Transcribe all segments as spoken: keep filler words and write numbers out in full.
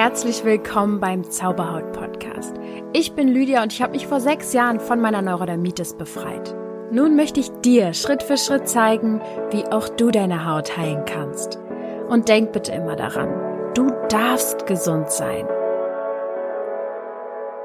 Herzlich willkommen beim Zauberhaut-Podcast. Ich bin Lydia und ich habe mich vor sechs Jahren von meiner Neurodermitis befreit. Nun möchte ich dir Schritt für Schritt zeigen, wie auch du deine Haut heilen kannst. Und denk bitte immer daran, du darfst gesund sein.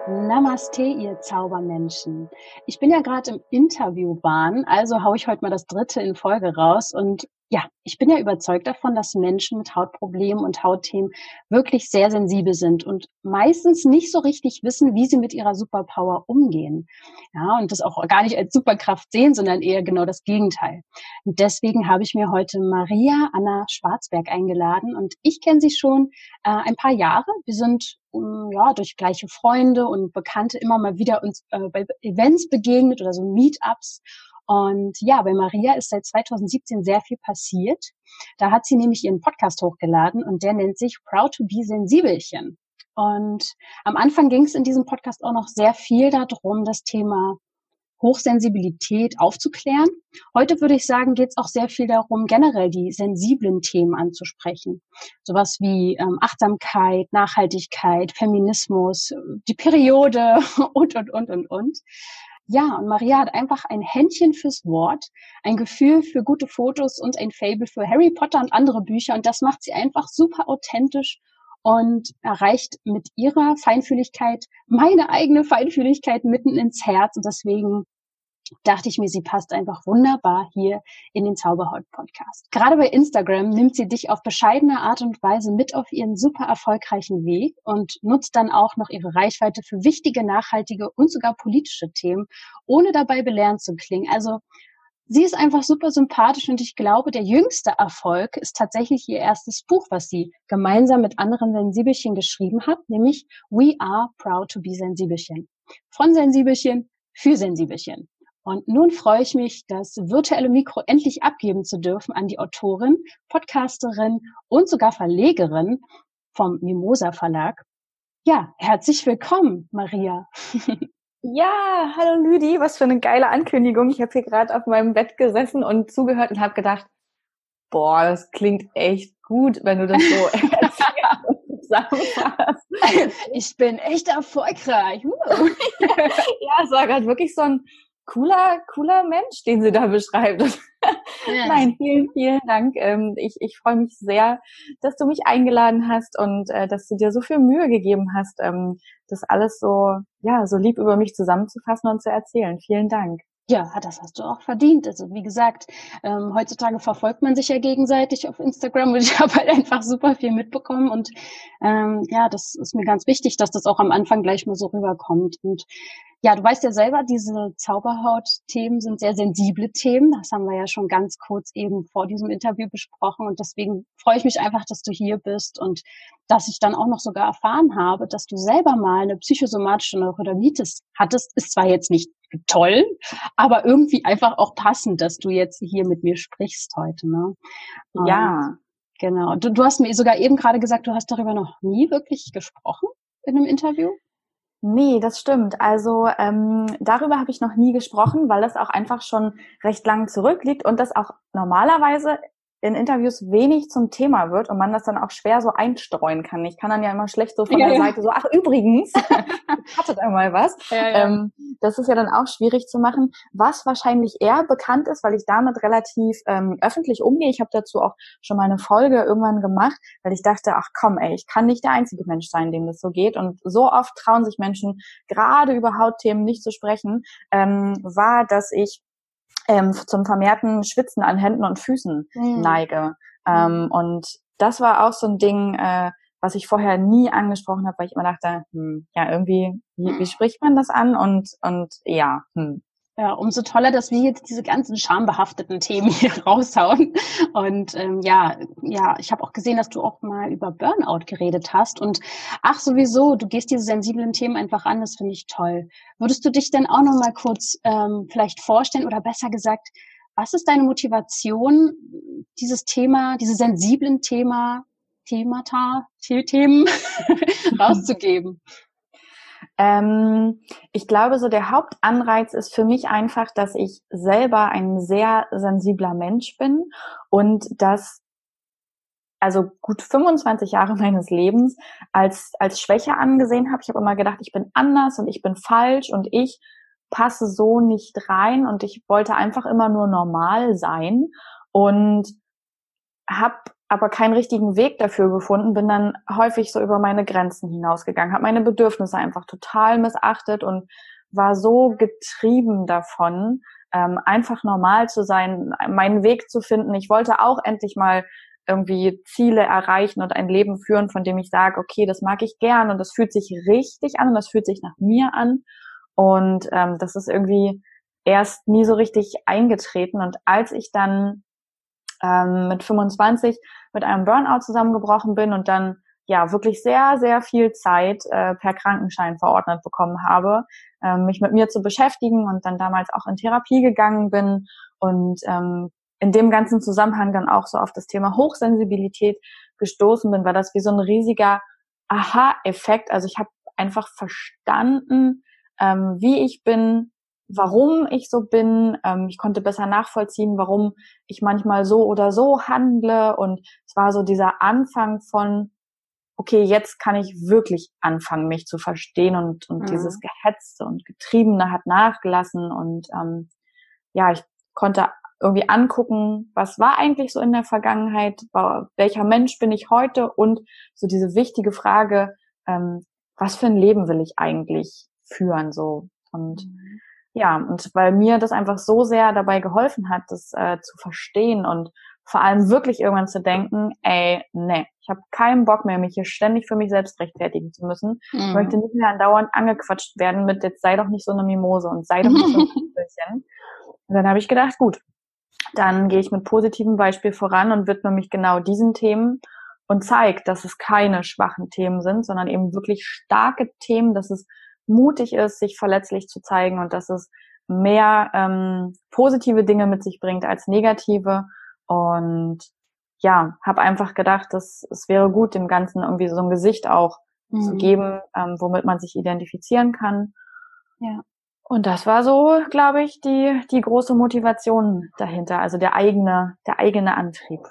Namaste, ihr Zaubermenschen. Ich bin ja gerade im Interviewwahn, also haue ich heute mal das dritte in Folge raus und ja, ich bin ja überzeugt davon, dass Menschen mit Hautproblemen und Hautthemen wirklich sehr sensibel sind und meistens nicht so richtig wissen, wie sie mit ihrer Superpower umgehen. Ja, und das auch gar nicht als Superkraft sehen, sondern eher genau das Gegenteil. Und deswegen habe ich mir heute Maria Anna Schwarzberg eingeladen und ich kenne sie schon äh, ein paar Jahre. Wir sind um, ja durch gleiche Freunde und Bekannte immer mal wieder uns äh, bei Events begegnet oder so Meetups. Und ja, bei Maria ist seit zweitausendsiebzehn sehr viel passiert. Da hat sie nämlich ihren Podcast hochgeladen und der nennt sich Proud to be Sensibelchen. Und am Anfang ging es in diesem Podcast auch noch sehr viel darum, das Thema Hochsensibilität aufzuklären. Heute würde ich sagen, geht es auch sehr viel darum, generell die sensiblen Themen anzusprechen. Sowas wie ähm, Achtsamkeit, Nachhaltigkeit, Feminismus, die Periode und, und, und, und, und. Ja, und Maria hat einfach ein Händchen fürs Wort, ein Gefühl für gute Fotos und ein Faible für Harry Potter und andere Bücher. Und das macht sie einfach super authentisch und erreicht mit ihrer Feinfühligkeit meine eigene Feinfühligkeit mitten ins Herz. Und deswegen dachte ich mir, sie passt einfach wunderbar hier in den Zauberhaut-Podcast. Gerade bei Instagram nimmt sie dich auf bescheidene Art und Weise mit auf ihren super erfolgreichen Weg und nutzt dann auch noch ihre Reichweite für wichtige, nachhaltige und sogar politische Themen, ohne dabei belehrend zu klingen. Also sie ist einfach super sympathisch und ich glaube, der jüngste Erfolg ist tatsächlich ihr erstes Buch, was sie gemeinsam mit anderen Sensibelchen geschrieben hat, nämlich We are proud to be Sensibelchen. Von Sensibelchen für Sensibelchen. Und nun freue ich mich, das virtuelle Mikro endlich abgeben zu dürfen an die Autorin, Podcasterin und sogar Verlegerin vom Mimosa Verlag. Ja, herzlich willkommen, Maria. Ja, hallo Lüdi, was für eine geile Ankündigung. Ich habe hier gerade auf meinem Bett gesessen und zugehört und habe gedacht, boah, das klingt echt gut, wenn du das so erzählst und zusammenfasst. Ich bin echt erfolgreich. Uh. Ja, es war gerade wirklich so ein cooler, cooler Mensch, den sie da beschreibt. Ja. Nein, vielen, vielen Dank. Ich, ich freue mich sehr, dass du mich eingeladen hast und dass du dir so viel Mühe gegeben hast, das alles so, ja, so lieb über mich zusammenzufassen und zu erzählen. Vielen Dank. Ja, das hast du auch verdient. Also wie gesagt, ähm, heutzutage verfolgt man sich ja gegenseitig auf Instagram und ich habe halt einfach super viel mitbekommen und ähm, ja, das ist mir ganz wichtig, dass das auch am Anfang gleich mal so rüberkommt. Und ja, du weißt ja selber, diese Zauberhaut-Themen sind sehr sensible Themen. Das haben wir ja schon ganz kurz eben vor diesem Interview besprochen und deswegen freue ich mich einfach, dass du hier bist und dass ich dann auch noch sogar erfahren habe, dass du selber mal eine psychosomatische Neurodermitis hattest. Ist zwar jetzt nicht toll, aber irgendwie einfach auch passend, dass du jetzt hier mit mir sprichst heute, ne? Ja. Genau. Du, du hast mir sogar eben gerade gesagt, du hast darüber noch nie wirklich gesprochen in einem Interview? Nee, das stimmt. Also ähm, darüber habe ich noch nie gesprochen, weil das auch einfach schon recht lang zurückliegt und das auch normalerweise in Interviews wenig zum Thema wird und man das dann auch schwer so einstreuen kann. Ich kann dann ja immer schlecht so von ja, der ja. Seite so, ach übrigens, ich hatte da mal was. Ja, ja. Ähm, das ist ja dann auch schwierig zu machen. Was wahrscheinlich eher bekannt ist, weil ich damit relativ ähm, öffentlich umgehe. Ich habe dazu auch schon mal eine Folge irgendwann gemacht, weil ich dachte, ach komm ey, ich kann nicht der einzige Mensch sein, dem das so geht. Und so oft trauen sich Menschen, gerade über Hautthemen nicht zu sprechen, ähm, war, dass ich Ähm, zum vermehrten Schwitzen an Händen und Füßen mhm. neige. Ähm, und das war auch so ein Ding, äh, was ich vorher nie angesprochen habe, weil ich immer dachte, hm, ja, irgendwie, wie, wie spricht man das an? Und und ja, hm. Ja, umso toller, dass wir jetzt diese ganzen schambehafteten Themen hier raushauen. Und ähm, ja, ja, ich habe auch gesehen, dass du auch mal über Burnout geredet hast. Und ach sowieso, du gehst diese sensiblen Themen einfach an, das finde ich toll. Würdest du dich denn auch noch mal kurz ähm, vielleicht vorstellen oder besser gesagt, was ist deine Motivation, dieses Thema, diese sensiblen Thema, Themata, Themen rauszugeben? Ähm, ich glaube, so der Hauptanreiz ist für mich einfach, dass ich selber ein sehr sensibler Mensch bin und dass also gut fünfundzwanzig Jahre meines Lebens als als Schwäche angesehen habe. Ich habe immer gedacht, ich bin anders und ich bin falsch und ich passe so nicht rein und ich wollte einfach immer nur normal sein und habe aber keinen richtigen Weg dafür gefunden, bin dann häufig so über meine Grenzen hinausgegangen, habe meine Bedürfnisse einfach total missachtet und war so getrieben davon, ähm, einfach normal zu sein, meinen Weg zu finden. Ich wollte auch endlich mal irgendwie Ziele erreichen und ein Leben führen, von dem ich sage, okay, das mag ich gern und das fühlt sich richtig an und das fühlt sich nach mir an. Und ähm, das ist irgendwie erst nie so richtig eingetreten. Und als ich dann ähm, mit fünfundzwanzig mit einem Burnout zusammengebrochen bin und dann ja wirklich sehr, sehr viel Zeit äh, per Krankenschein verordnet bekommen habe, äh, mich mit mir zu beschäftigen und dann damals auch in Therapie gegangen bin und ähm, in dem ganzen Zusammenhang dann auch so auf das Thema Hochsensibilität gestoßen bin, war das wie so ein riesiger Aha-Effekt. Also ich habe einfach verstanden, ähm, wie ich bin, warum ich so bin. Ähm, ich konnte besser nachvollziehen, warum ich manchmal so oder so handle. Und es war so dieser Anfang von, okay, jetzt kann ich wirklich anfangen, mich zu verstehen. Und, und mhm. dieses Gehetzte und Getriebene hat nachgelassen. Und ähm, ja, ich konnte irgendwie angucken, was war eigentlich so in der Vergangenheit, welcher Mensch bin ich heute und so diese wichtige Frage, ähm, was für ein Leben will ich eigentlich führen, so. Und mhm. ja, und weil mir das einfach so sehr dabei geholfen hat, das äh, zu verstehen und vor allem wirklich irgendwann zu denken, ey, nee, ich habe keinen Bock mehr, mich hier ständig für mich selbst rechtfertigen zu müssen. Mhm. Ich möchte nicht mehr andauernd angequatscht werden mit, jetzt sei doch nicht so eine Mimose und sei doch nicht so ein bisschen. Und dann habe ich gedacht, gut, dann gehe ich mit positivem Beispiel voran und widme mich genau diesen Themen und zeige, dass es keine schwachen Themen sind, sondern eben wirklich starke Themen, dass es mutig ist, sich verletzlich zu zeigen und dass es mehr ähm, positive Dinge mit sich bringt als negative. Und ja, habe einfach gedacht, dass es wäre gut, dem Ganzen irgendwie so ein Gesicht auch mhm. zu geben, ähm, womit man sich identifizieren kann. Ja. Und das war so, glaube ich, die die große Motivation dahinter, also der eigene der eigene Antrieb.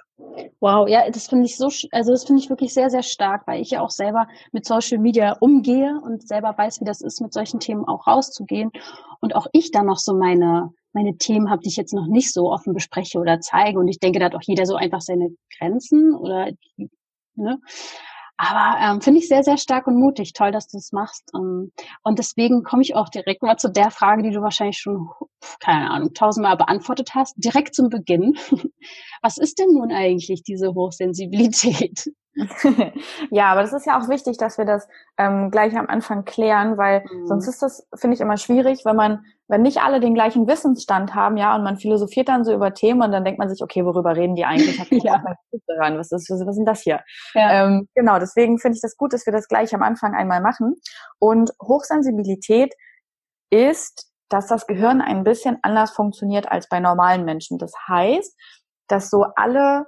Wow, ja, das finde ich so, also das finde ich wirklich sehr, sehr stark, weil ich ja auch selber mit Social Media umgehe und selber weiß, wie das ist, mit solchen Themen auch rauszugehen. Und auch ich dann noch so meine meine Themen habe, die ich jetzt noch nicht so offen bespreche oder zeige. Und ich denke, da hat auch jeder so einfach seine Grenzen oder ne. Aber ähm, finde ich sehr, sehr stark und mutig. Toll, dass du es machst. Ähm, und deswegen komme ich auch direkt mal zu der Frage, die du wahrscheinlich schon, keine Ahnung, tausendmal beantwortet hast, direkt zum Beginn. Was ist denn nun eigentlich diese Hochsensibilität? Ja, aber das ist ja auch wichtig, dass wir das ähm, gleich am Anfang klären, weil mhm. sonst ist das, finde ich, immer schwierig, wenn man, wenn nicht alle den gleichen Wissensstand haben, ja, und man philosophiert dann so über Themen und dann denkt man sich, okay, worüber reden die eigentlich? Hab ich ja. was ist, was ist denn das hier? Ja. Ähm, genau, deswegen finde ich das gut, dass wir das gleich am Anfang einmal machen. Und Hochsensibilität ist, dass das Gehirn ein bisschen anders funktioniert als bei normalen Menschen. Das heißt, dass so alle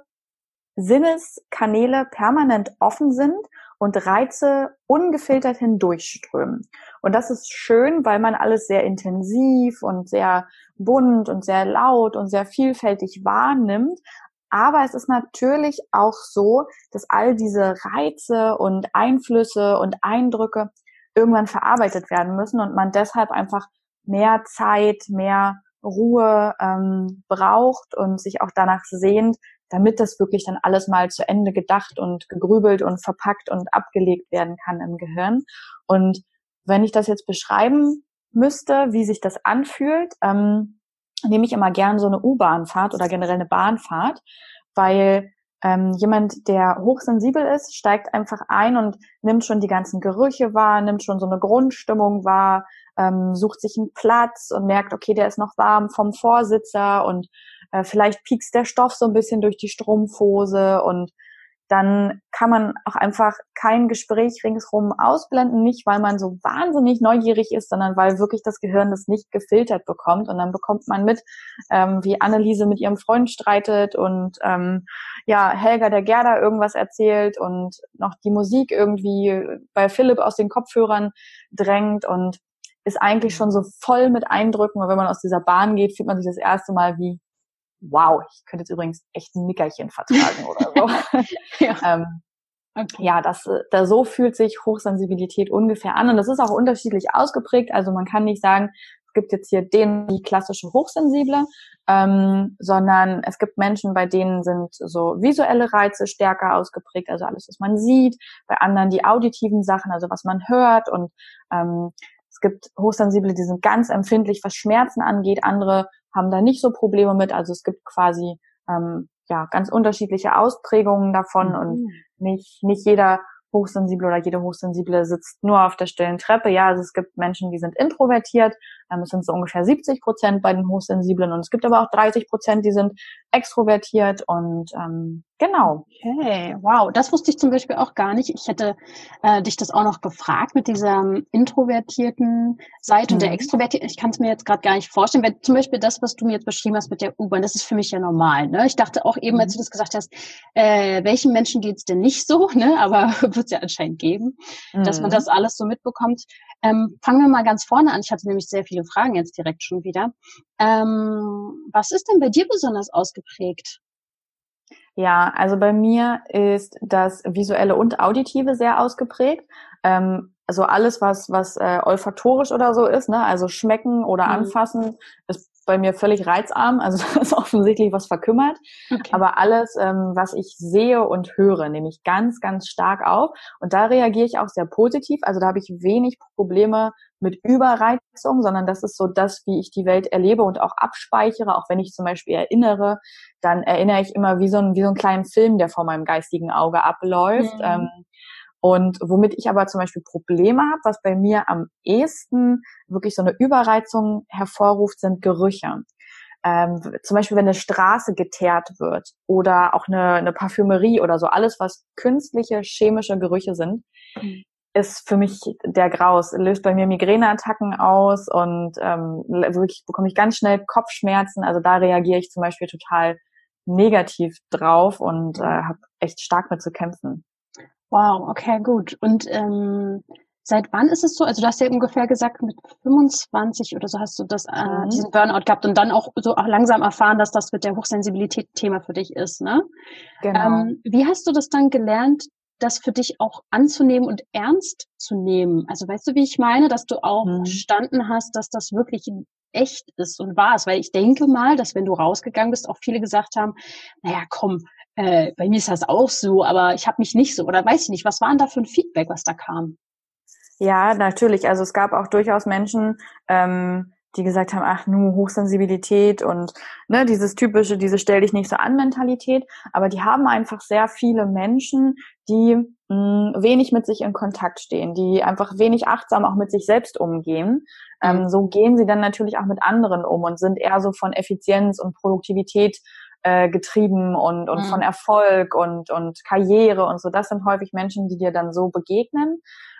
Sinneskanäle permanent offen sind und Reize ungefiltert hindurchströmen. Und das ist schön, weil man alles sehr intensiv und sehr bunt und sehr laut und sehr vielfältig wahrnimmt. Aber es ist natürlich auch so, dass all diese Reize und Einflüsse und Eindrücke irgendwann verarbeitet werden müssen und man deshalb einfach mehr Zeit, mehr Ruhe ähm, braucht und sich auch danach sehnt, damit das wirklich dann alles mal zu Ende gedacht und gegrübelt und verpackt und abgelegt werden kann im Gehirn. Und wenn ich das jetzt beschreiben müsste, wie sich das anfühlt, ähm, nehme ich immer gern so eine U-Bahnfahrt oder generell eine Bahnfahrt, weil ähm, jemand, der hochsensibel ist, steigt einfach ein und nimmt schon die ganzen Gerüche wahr, nimmt schon so eine Grundstimmung wahr, ähm, sucht sich einen Platz und merkt, okay, der ist noch warm vom Vorsitzer und vielleicht piekst der Stoff so ein bisschen durch die Strumpfhose und dann kann man auch einfach kein Gespräch ringsrum ausblenden, nicht weil man so wahnsinnig neugierig ist, sondern weil wirklich das Gehirn das nicht gefiltert bekommt und dann bekommt man mit, ähm, wie Anneliese mit ihrem Freund streitet und ähm, ja Helga der Gerda irgendwas erzählt und noch die Musik irgendwie bei Philipp aus den Kopfhörern drängt und ist eigentlich schon so voll mit Eindrücken, weil wenn man aus dieser Bahn geht, fühlt man sich das erste Mal wie wow, ich könnte jetzt übrigens echt ein Nickerchen vertragen oder so. Ja. Ähm, okay. Ja, das, da so fühlt sich Hochsensibilität ungefähr an und das ist auch unterschiedlich ausgeprägt. Also man kann nicht sagen, es gibt jetzt hier den, die klassische Hochsensible, ähm, sondern es gibt Menschen, bei denen sind so visuelle Reize stärker ausgeprägt, also alles, was man sieht, bei anderen die auditiven Sachen, also was man hört und ähm, es gibt Hochsensible, die sind ganz empfindlich, was Schmerzen angeht, andere haben da nicht so Probleme mit, also es gibt quasi ähm, ja ganz unterschiedliche Ausprägungen davon mhm. und nicht nicht jeder Hochsensible oder jede Hochsensible sitzt nur auf der stillen Treppe. Ja, also es gibt Menschen, die sind introvertiert, ähm, es sind so ungefähr siebzig Prozent bei den Hochsensiblen und es gibt aber auch dreißig Prozent, die sind extrovertiert und ähm, genau. Okay, wow, das wusste ich zum Beispiel auch gar nicht. Ich hätte äh, dich das auch noch gefragt mit dieser ähm, introvertierten Seite mhm. und der extrovertierten. Ich kann es mir jetzt gerade gar nicht vorstellen, weil zum Beispiel das, was du mir jetzt beschrieben hast mit der U-Bahn, das ist für mich ja normal. Ne? Ich dachte auch eben, mhm. als du das gesagt hast, äh, welchen Menschen geht's denn nicht so, ne? Aber wird es ja anscheinend geben, mhm. dass man das alles so mitbekommt. Ähm, fangen wir mal ganz vorne an. Ich hatte nämlich sehr viele Fragen jetzt direkt schon wieder. Ähm, was ist denn bei dir besonders ausgeprägt? Ja, also bei mir ist das visuelle und auditive sehr ausgeprägt. Ähm, also alles, was was äh, olfaktorisch oder so ist, ne, also schmecken oder anfassen, mhm. ist bei mir völlig reizarm. Also da ist offensichtlich was verkümmert. Okay. Aber alles, ähm, was ich sehe und höre, nehme ich ganz, ganz stark auf. Und da reagiere ich auch sehr positiv. Also da habe ich wenig Probleme mit Überreizung, sondern das ist so das, wie ich die Welt erlebe und auch abspeichere. Auch wenn ich zum Beispiel erinnere, dann erinnere ich immer wie so einen, wie so einen kleinen Film, der vor meinem geistigen Auge abläuft. Mhm. Ähm, und womit ich aber zum Beispiel Probleme habe, was bei mir am ehesten wirklich so eine Überreizung hervorruft, sind Gerüche. Ähm, zum Beispiel, wenn eine Straße geteert wird oder auch eine, eine Parfümerie oder so, alles, was künstliche, chemische Gerüche sind, mhm. ist für mich der Graus, löst bei mir Migräneattacken aus und ähm, wirklich bekomme ich ganz schnell Kopfschmerzen. Also da reagiere ich zum Beispiel total negativ drauf und äh, habe echt stark mit zu kämpfen. Wow, okay, gut. Und ähm, seit wann ist es so? Also du hast ja ungefähr gesagt, mit fünfundzwanzig oder so hast du das, äh, mhm. diesen Burnout gehabt und dann auch so auch langsam erfahren, dass das mit der Hochsensibilität Thema für dich ist, ne? Genau. Ähm, wie hast du das dann gelernt, das für dich auch anzunehmen und ernst zu nehmen? Also weißt du, wie ich meine, dass du auch mhm. verstanden hast, dass das wirklich echt ist und wahr ist? Weil ich denke mal, dass wenn du rausgegangen bist, auch viele gesagt haben, naja, komm, Äh, bei mir ist das auch so, aber ich habe mich nicht so, oder weiß ich nicht, was war denn da für ein Feedback, was da kam? Ja, natürlich, also es gab auch durchaus Menschen, ähm, die gesagt haben, ach, nur Hochsensibilität und ne, dieses typische, diese Stell-dich-nicht-so-an-Mentalität, aber die haben einfach sehr viele Menschen, die mh, wenig mit sich in Kontakt stehen, die einfach wenig achtsam auch mit sich selbst umgehen. Ähm, mhm. So gehen sie dann natürlich auch mit anderen um und sind eher so von Effizienz und Produktivität getrieben und und mhm. von Erfolg und und Karriere und so. Das sind häufig Menschen, die dir dann so begegnen.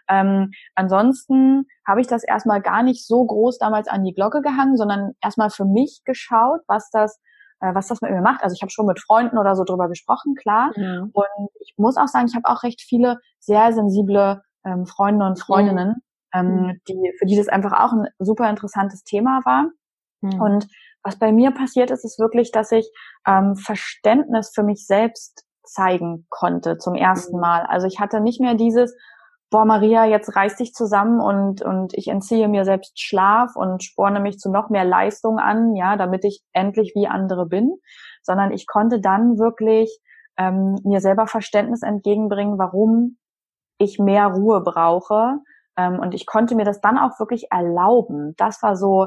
Ähm, ansonsten habe ich das erstmal gar nicht so groß damals an die Glocke gehangen, sondern erstmal für mich geschaut, was das äh, was das mit mir macht. Also ich habe schon mit Freunden oder so drüber gesprochen, klar. Mhm. Und ich muss auch sagen, ich habe auch recht viele sehr sensible ähm, Freunde und Freundinnen, mhm. ähm, die für die das einfach auch ein super interessantes Thema war. Mhm. Und was bei mir passiert ist, ist wirklich, dass ich ähm, Verständnis für mich selbst zeigen konnte zum ersten Mal. Also ich hatte nicht mehr dieses, boah Maria, jetzt reiß dich zusammen und und ich entziehe mir selbst Schlaf und sporne mich zu noch mehr Leistung an, ja, damit ich endlich wie andere bin, sondern ich konnte dann wirklich ähm, mir selber Verständnis entgegenbringen, warum ich mehr Ruhe brauche. Ähm, und ich konnte mir das dann auch wirklich erlauben. Das war so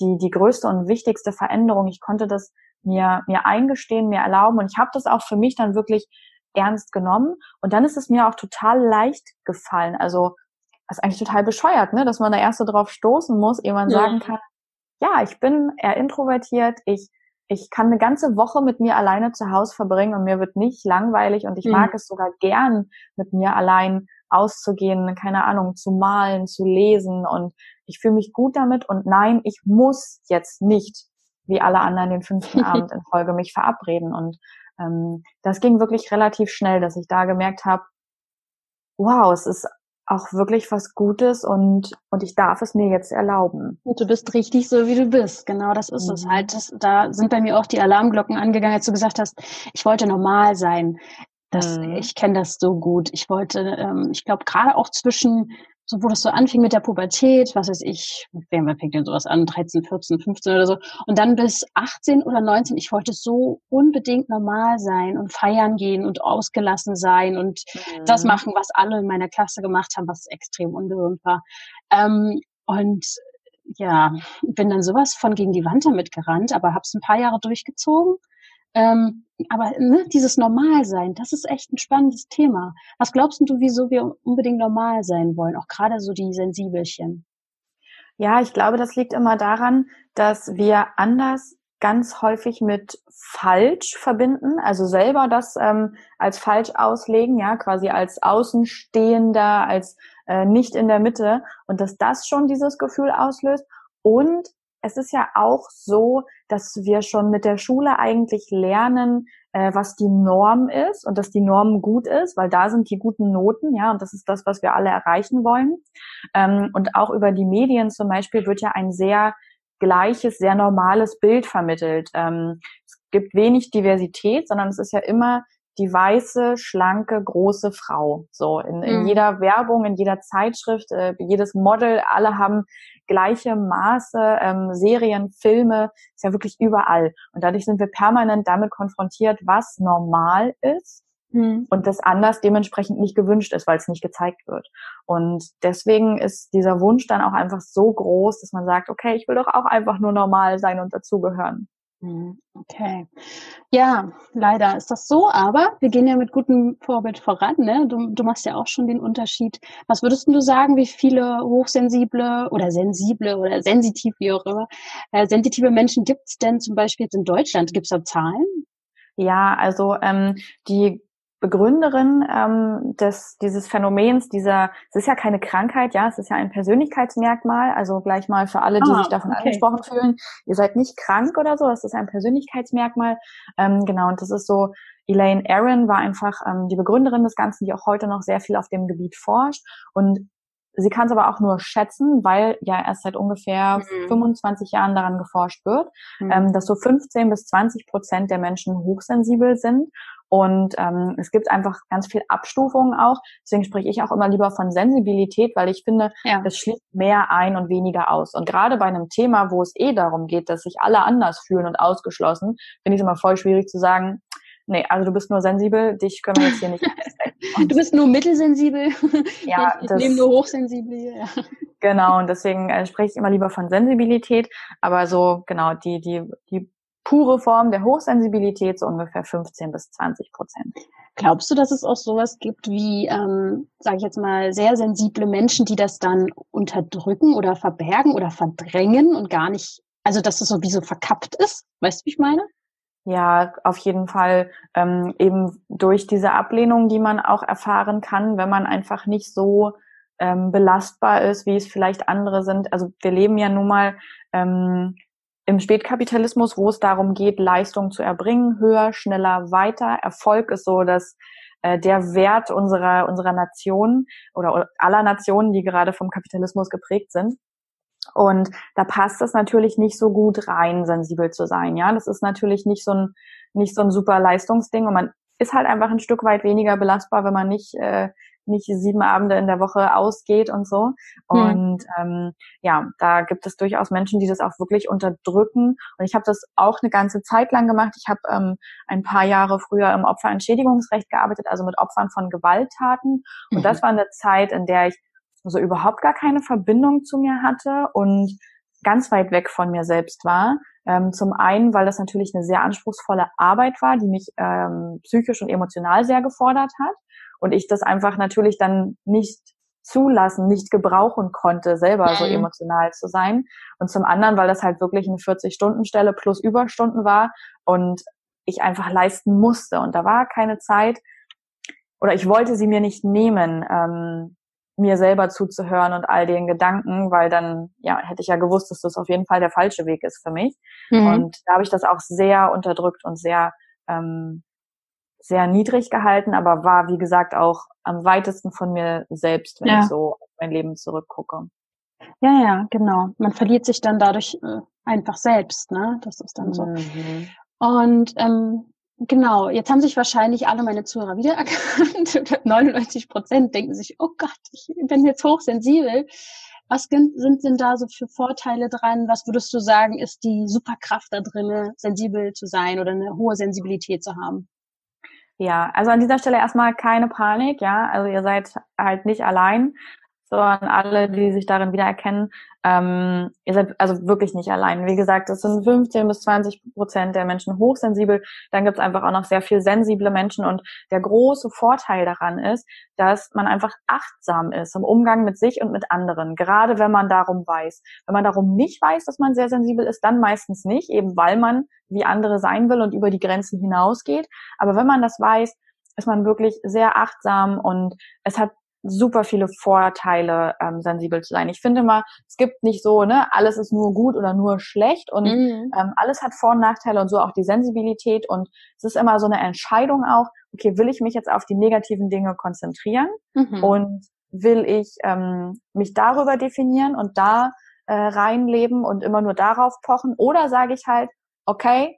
die die größte und wichtigste Veränderung. Ich konnte das mir mir eingestehen, mir erlauben und ich habe das auch für mich dann wirklich ernst genommen und dann ist es mir auch total leicht gefallen. Also das ist eigentlich total bescheuert, ne, dass man da erst so drauf stoßen muss, ehe man ja. sagen kann, ja, ich bin eher introvertiert, ich ich kann eine ganze Woche mit mir alleine zu Hause verbringen und mir wird nicht langweilig und ich mhm. mag es sogar gern, mit mir allein auszugehen, keine Ahnung, zu malen, zu lesen und ich fühle mich gut damit und nein, ich muss jetzt nicht wie alle anderen den fünften Abend in Folge mich verabreden. Und ähm, das ging wirklich relativ schnell, dass ich da gemerkt habe, wow, es ist auch wirklich was Gutes und und ich darf es mir jetzt erlauben. Und du bist richtig so, wie du bist. Genau, das ist mhm. es halt. Das, da sind bei mir auch die Alarmglocken angegangen, als du gesagt hast, ich wollte normal sein. Das, mhm. Ich kenne das so gut. Ich wollte, ähm, ich glaube, gerade auch zwischen, so wo das so anfing mit der Pubertät, was weiß ich, wer fängt denn sowas an, dreizehn, vierzehn, fünfzehn oder so, und dann bis achtzehn oder neunzehn, ich wollte so unbedingt normal sein und feiern gehen und ausgelassen sein und mhm. das machen, was alle in meiner Klasse gemacht haben, was extrem ungesund war. Ähm, und ja, bin dann sowas von gegen die Wand damit gerannt, aber habe es ein paar Jahre durchgezogen. Ähm, aber ne, dieses Normalsein, das ist echt ein spannendes Thema. Was glaubst du, wieso wir unbedingt normal sein wollen? Auch gerade so die Sensibelchen. Ja, ich glaube, das liegt immer daran, dass wir anders ganz häufig mit falsch verbinden, also selber das ähm, als falsch auslegen, ja, quasi als Außenstehender, als äh, nicht in der Mitte, und dass das schon dieses Gefühl auslöst. Und es ist ja auch so, dass wir schon mit der Schule eigentlich lernen, äh, was die Norm ist und dass die Norm gut ist, weil da sind die guten Noten, ja, und das ist das, was wir alle erreichen wollen. Ähm, und auch über die Medien zum Beispiel wird ja ein sehr gleiches, sehr normales Bild vermittelt. Ähm, es gibt wenig Diversität, sondern es ist ja immer die weiße, schlanke, große Frau. So in, in mhm. jeder Werbung, in jeder Zeitschrift, äh, jedes Model, alle haben gleiche Maße, ähm, Serien, Filme, ist ja wirklich überall. Und dadurch sind wir permanent damit konfrontiert, was normal ist mhm. und das anders dementsprechend nicht gewünscht ist, weil es nicht gezeigt wird. Und deswegen ist dieser Wunsch dann auch einfach so groß, dass man sagt, okay, ich will doch auch einfach nur normal sein und dazugehören. Okay. Ja, leider ist das so, aber wir gehen ja mit gutem Vorbild voran, ne? Du, du machst ja auch schon den Unterschied. Was würdest du sagen, wie viele hochsensible oder sensible oder sensitiv, wie auch immer, äh, sensitive Menschen gibt's denn zum Beispiel jetzt in Deutschland? Gibt's da Zahlen? Ja, also ähm, die Begründerin ähm, des dieses Phänomens, dieser, es ist ja keine Krankheit, ja, es ist ja ein Persönlichkeitsmerkmal, also gleich mal für alle, die ah, sich davon okay. angesprochen fühlen, ihr seid nicht krank oder so, es ist ein Persönlichkeitsmerkmal, ähm, genau, und das ist so, Elaine Aron war einfach ähm, die Begründerin des Ganzen, die auch heute noch sehr viel auf dem Gebiet forscht, und sie kann es aber auch nur schätzen, weil ja erst seit ungefähr mhm. fünfundzwanzig Jahren daran geforscht wird, mhm. ähm, dass so fünfzehn bis zwanzig Prozent der Menschen hochsensibel sind. Und ähm, es gibt einfach ganz viel Abstufungen auch. Deswegen spreche ich auch immer lieber von Sensibilität, weil ich finde, ja. das schließt mehr ein und weniger aus. Und gerade bei einem Thema, wo es eh darum geht, dass sich alle anders fühlen und ausgeschlossen, finde ich es immer voll schwierig zu sagen, nee, also du bist nur sensibel, dich können wir jetzt hier nicht und du bist nur mittelsensibel, ja, ich, ich das, nehme nur hochsensibel. Ja. Genau, und deswegen äh, spreche ich immer lieber von Sensibilität. Aber so, genau, die die die... pure Form der Hochsensibilität, so ungefähr fünfzehn bis zwanzig Prozent. Glaubst du, dass es auch sowas gibt wie, ähm, sage ich jetzt mal, sehr sensible Menschen, die das dann unterdrücken oder verbergen oder verdrängen und gar nicht, also dass es sowieso verkappt ist? Weißt du, wie ich meine? Ja, auf jeden Fall, ähm, eben durch diese Ablehnung, die man auch erfahren kann, wenn man einfach nicht so ähm, belastbar ist, wie es vielleicht andere sind. Also wir leben ja nun mal ähm, im Spätkapitalismus, wo es darum geht, Leistung zu erbringen, höher, schneller, weiter. Erfolg ist so, dass äh, der Wert unserer unserer Nation oder aller Nationen, die gerade vom Kapitalismus geprägt sind. Und da passt es natürlich nicht so gut rein, sensibel zu sein. Ja, das ist natürlich nicht so ein nicht so ein super Leistungsding, und man ist halt einfach ein Stück weit weniger belastbar, wenn man nicht äh, nicht sieben Abende in der Woche ausgeht und so. Und hm. ähm, ja, da gibt es durchaus Menschen, die das auch wirklich unterdrücken. Und ich habe das auch eine ganze Zeit lang gemacht. Ich habe ähm, ein paar Jahre früher im Opferentschädigungsrecht gearbeitet, also mit Opfern von Gewalttaten. Und mhm. das war eine Zeit, in der ich so überhaupt gar keine Verbindung zu mir hatte und ganz weit weg von mir selbst war. Ähm, zum einen, weil das natürlich eine sehr anspruchsvolle Arbeit war, die mich ähm, psychisch und emotional sehr gefordert hat. Und ich das einfach natürlich dann nicht zulassen, nicht gebrauchen konnte, selber so emotional zu sein. Und zum anderen, weil das halt wirklich eine vierzig-Stunden-Stelle plus Überstunden war und ich einfach leisten musste. Und da war keine Zeit, oder ich wollte sie mir nicht nehmen, ähm, mir selber zuzuhören und all den Gedanken, weil dann ja hätte ich ja gewusst, dass das auf jeden Fall der falsche Weg ist für mich. Mhm. Und da habe ich das auch sehr unterdrückt und sehr ähm, sehr niedrig gehalten, aber war, wie gesagt, auch am weitesten von mir selbst, wenn ja. ich so auf mein Leben zurückgucke. Ja, ja, genau. Man verliert sich dann dadurch einfach selbst, ne? Das ist dann so. Mhm. Und ähm, genau, jetzt haben sich wahrscheinlich alle meine Zuhörer wiedererkannt. neunundneunzig Prozent denken sich, oh Gott, ich bin jetzt hochsensibel. Was sind denn da so für Vorteile dran? Was würdest du sagen, ist die Superkraft da drin, sensibel zu sein oder eine hohe Sensibilität zu haben? Ja, also an dieser Stelle erstmal keine Panik, ja. Also ihr seid halt nicht allein, sondern alle, die sich darin wiedererkennen, ähm, ihr seid also wirklich nicht allein. Wie gesagt, es sind fünfzehn bis zwanzig Prozent der Menschen hochsensibel. Dann gibt es einfach auch noch sehr viel sensible Menschen. Und der große Vorteil daran ist, dass man einfach achtsam ist im Umgang mit sich und mit anderen, gerade wenn man darum weiß. Wenn man darum nicht weiß, dass man sehr sensibel ist, dann meistens nicht, eben weil man wie andere sein will und über die Grenzen hinausgeht. Aber wenn man das weiß, ist man wirklich sehr achtsam und es hat super viele Vorteile, ähm, sensibel zu sein. Ich finde mal, es gibt nicht so, ne, alles ist nur gut oder nur schlecht und mhm. ähm, alles hat Vor- und Nachteile und so auch die Sensibilität und es ist immer so eine Entscheidung auch, okay, will ich mich jetzt auf die negativen Dinge konzentrieren mhm. und will ich ähm, mich darüber definieren und da äh, reinleben und immer nur darauf pochen oder sage ich halt, okay,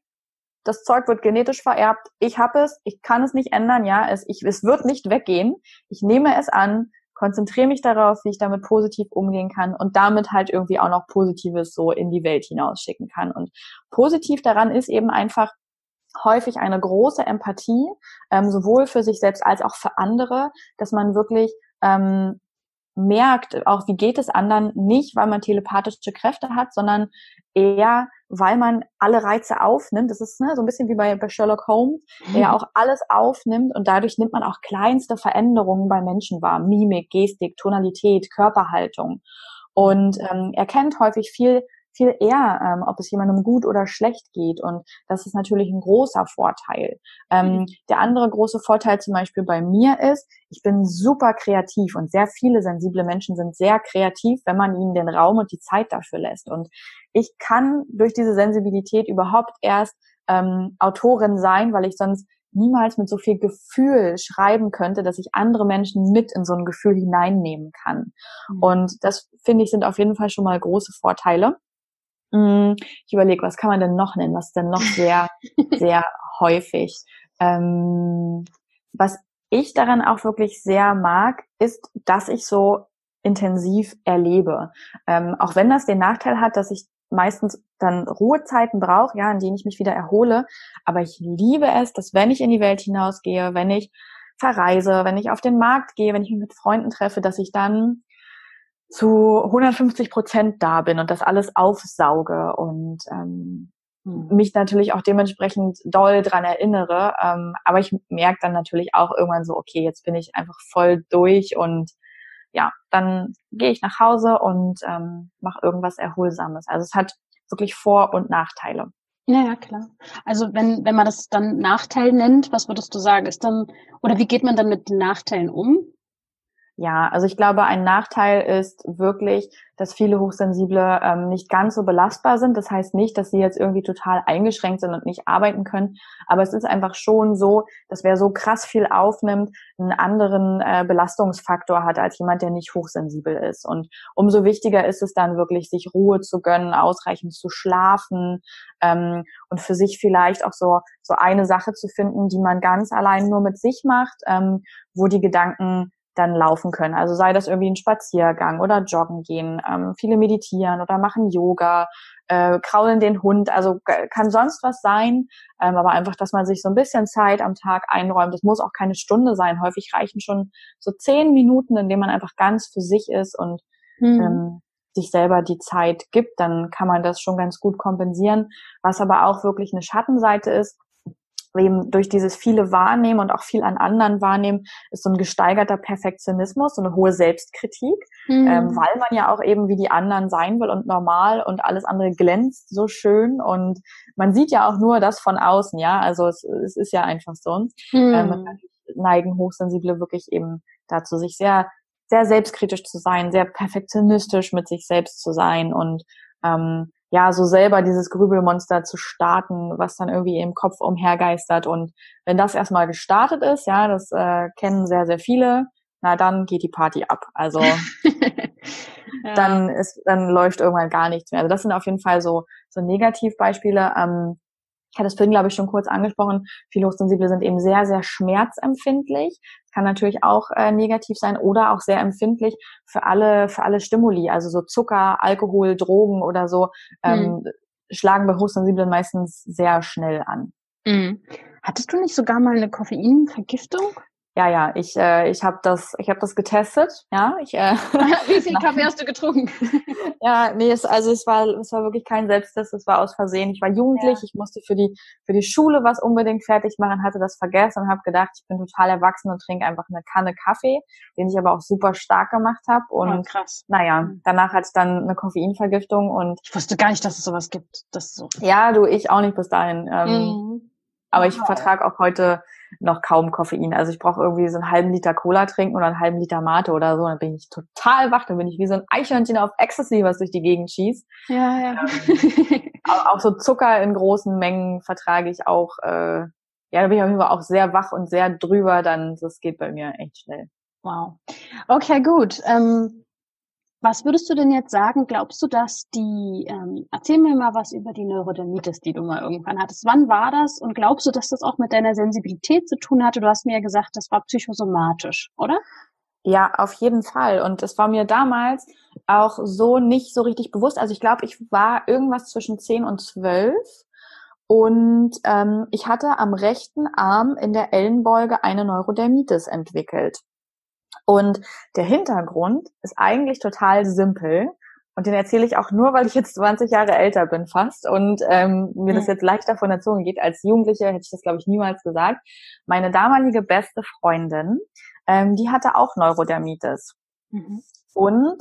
das Zeug wird genetisch vererbt, ich habe es, ich kann es nicht ändern, ja, es, ich, es wird nicht weggehen, ich nehme es an, konzentriere mich darauf, wie ich damit positiv umgehen kann und damit halt irgendwie auch noch Positives so in die Welt hinausschicken kann. Und positiv daran ist eben einfach häufig eine große Empathie, ähm, sowohl für sich selbst als auch für andere, dass man wirklich ähm, merkt, auch wie geht es anderen, nicht weil man telepathische Kräfte hat, sondern eher, weil man alle Reize aufnimmt. Das ist ne, so ein bisschen wie bei, bei Sherlock Holmes, der ja auch alles aufnimmt und dadurch nimmt man auch kleinste Veränderungen bei Menschen wahr. Mimik, Gestik, Tonalität, Körperhaltung. Und ähm, erkennt häufig viel viel eher, ähm, ob es jemandem gut oder schlecht geht. Und das ist natürlich ein großer Vorteil. Ähm, der andere große Vorteil zum Beispiel bei mir ist, ich bin super kreativ und sehr viele sensible Menschen sind sehr kreativ, wenn man ihnen den Raum und die Zeit dafür lässt. Und ich kann durch diese Sensibilität überhaupt erst ähm, Autorin sein, weil ich sonst niemals mit so viel Gefühl schreiben könnte, dass ich andere Menschen mit in so ein Gefühl hineinnehmen kann. Mhm. Und das, finde ich, sind auf jeden Fall schon mal große Vorteile. Ich überlege, was kann man denn noch nennen? Was ist denn noch sehr, sehr häufig? Ähm, was ich daran auch wirklich sehr mag, ist, dass ich so intensiv erlebe. Ähm, auch wenn das den Nachteil hat, dass ich meistens dann Ruhezeiten brauche, ja, in denen ich mich wieder erhole. Aber ich liebe es, dass wenn ich in die Welt hinausgehe, wenn ich verreise, wenn ich auf den Markt gehe, wenn ich mich mit Freunden treffe, dass ich dann zu hundertfünfzig Prozent da bin und das alles aufsauge und ähm, hm. mich natürlich auch dementsprechend doll dran erinnere. Ähm, aber ich merke dann natürlich auch irgendwann so, okay, jetzt bin ich einfach voll durch und ja, dann gehe ich nach Hause und ähm, mache irgendwas Erholsames. Also es hat wirklich Vor- und Nachteile. Ja, ja, klar. Also wenn wenn man das dann Nachteil nennt, was würdest du sagen? Ist dann oder wie geht man dann mit den Nachteilen um? Ja, also ich glaube, ein Nachteil ist wirklich, dass viele Hochsensible ähm, nicht ganz so belastbar sind. Das heißt nicht, dass sie jetzt irgendwie total eingeschränkt sind und nicht arbeiten können. Aber es ist einfach schon so, dass wer so krass viel aufnimmt, einen anderen äh, Belastungsfaktor hat als jemand, der nicht hochsensibel ist. Und umso wichtiger ist es dann wirklich, sich Ruhe zu gönnen, ausreichend zu schlafen ähm, und für sich vielleicht auch so so eine Sache zu finden, die man ganz allein nur mit sich macht, ähm, wo die Gedanken dann laufen können. Also sei das irgendwie ein Spaziergang oder Joggen gehen, ähm, viele meditieren oder machen Yoga, äh, kraulen den Hund, also g- kann sonst was sein, ähm, aber einfach, dass man sich so ein bisschen Zeit am Tag einräumt. Das muss auch keine Stunde sein. Häufig reichen schon so zehn Minuten, in denen man einfach ganz für sich ist und mhm. ähm, sich selber die Zeit gibt. Dann kann man das schon ganz gut kompensieren. Was aber auch wirklich eine Schattenseite ist, eben durch dieses viele Wahrnehmen und auch viel an anderen wahrnehmen, ist so ein gesteigerter Perfektionismus, so eine hohe Selbstkritik, mhm. ähm, weil man ja auch eben wie die anderen sein will und normal und alles andere glänzt so schön und man sieht ja auch nur das von außen, ja, also es, es ist ja einfach so. Mhm. Ähm, neigen Hochsensible wirklich eben dazu, sich sehr, sehr selbstkritisch zu sein, sehr perfektionistisch mit sich selbst zu sein und ähm, ja, so selber dieses Grübelmonster zu starten, was dann irgendwie im Kopf umhergeistert. Und wenn das erstmal gestartet ist, ja, das äh, kennen sehr, sehr viele, na dann geht die Party ab. Also ja. dann ist, dann läuft irgendwann gar nichts mehr. Also das sind auf jeden Fall so so Negativbeispiele. Ähm, ich hatte es vorhin, glaube ich, schon kurz angesprochen. Viele Hochsensible sind eben sehr, sehr schmerzempfindlich. Das kann natürlich auch äh, negativ sein oder auch sehr empfindlich für alle für alle Stimuli. Also so Zucker, Alkohol, Drogen oder so ähm, hm. schlagen bei Hochsensiblen meistens sehr schnell an. Hm. Hattest du nicht sogar mal eine Koffeinvergiftung? Ja, ja, ich äh, ich habe das ich habe das getestet, ja, ich äh, wie viel Kaffee hast du getrunken? Ja, nee, es, also es war es war wirklich kein Selbsttest, es war aus Versehen. Ich war jugendlich, ja. Ich musste für die für die Schule was unbedingt fertig machen, hatte das vergessen und habe gedacht, ich bin total erwachsen und trinke einfach eine Kanne Kaffee, den ich aber auch super stark gemacht habe und oh, krass. Naja, danach hatte ich dann eine Koffeinvergiftung und ich wusste gar nicht, dass es sowas gibt, das so. Ja, du, ich auch nicht bis dahin. Ähm, mhm. Aber ich vertrage auch heute noch kaum Koffein. Also ich brauche irgendwie so einen halben Liter Cola trinken oder einen halben Liter Mate oder so. Dann bin ich total wach. Dann bin ich wie so ein Eichhörnchen auf Ecstasy, was durch die Gegend schießt. Ja, ja. Ähm, auch so Zucker in großen Mengen vertrage ich auch. Äh, ja, da bin ich auf jeden Fall auch sehr wach und sehr drüber. Dann, das geht bei mir echt schnell. Wow. Okay, gut. Ähm, was würdest du denn jetzt sagen? Glaubst du, dass die, ähm, erzähl mir mal was über die Neurodermitis, die du mal irgendwann hattest. Wann war das? Und glaubst du, dass das auch mit deiner Sensibilität zu tun hatte? Du hast mir ja gesagt, das war psychosomatisch, oder? Ja, auf jeden Fall. Und es war mir damals auch so nicht so richtig bewusst. Also ich glaube, ich war irgendwas zwischen zehn und zwölf. Und ähm, ich hatte am rechten Arm in der Ellenbeuge eine Neurodermitis entwickelt. Und der Hintergrund ist eigentlich total simpel und den erzähle ich auch nur, weil ich jetzt zwanzig Jahre älter bin fast und ähm, mir das jetzt leichter von der Zunge geht. Als Jugendliche hätte ich das, glaube ich, niemals gesagt. Meine damalige beste Freundin, ähm, die hatte auch Neurodermitis mhm. und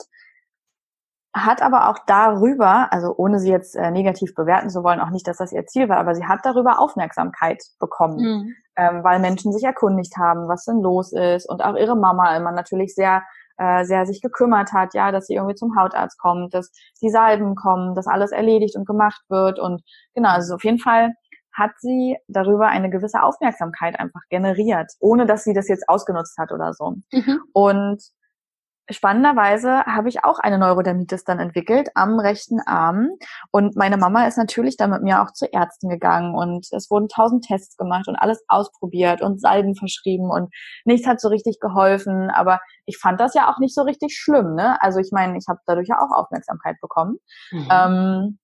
hat aber auch darüber, also ohne sie jetzt äh, negativ bewerten zu wollen, auch nicht, dass das ihr Ziel war, aber sie hat darüber Aufmerksamkeit bekommen, mhm. ähm, weil Menschen sich erkundigt haben, was denn los ist und auch ihre Mama immer natürlich sehr, äh, sehr sich gekümmert hat, ja, dass sie irgendwie zum Hautarzt kommt, dass die Salben kommen, dass alles erledigt und gemacht wird und genau, also auf jeden Fall hat sie darüber eine gewisse Aufmerksamkeit einfach generiert, ohne dass sie das jetzt ausgenutzt hat oder so. Mhm. Und spannenderweise habe ich auch eine Neurodermitis dann entwickelt am rechten Arm und meine Mama ist natürlich dann mit mir auch zu Ärzten gegangen und es wurden tausend Tests gemacht und alles ausprobiert und Salben verschrieben und nichts hat so richtig geholfen, aber ich fand das ja auch nicht so richtig schlimm, ne? Also ich meine, ich habe dadurch ja auch Aufmerksamkeit bekommen. Mhm. Ähm,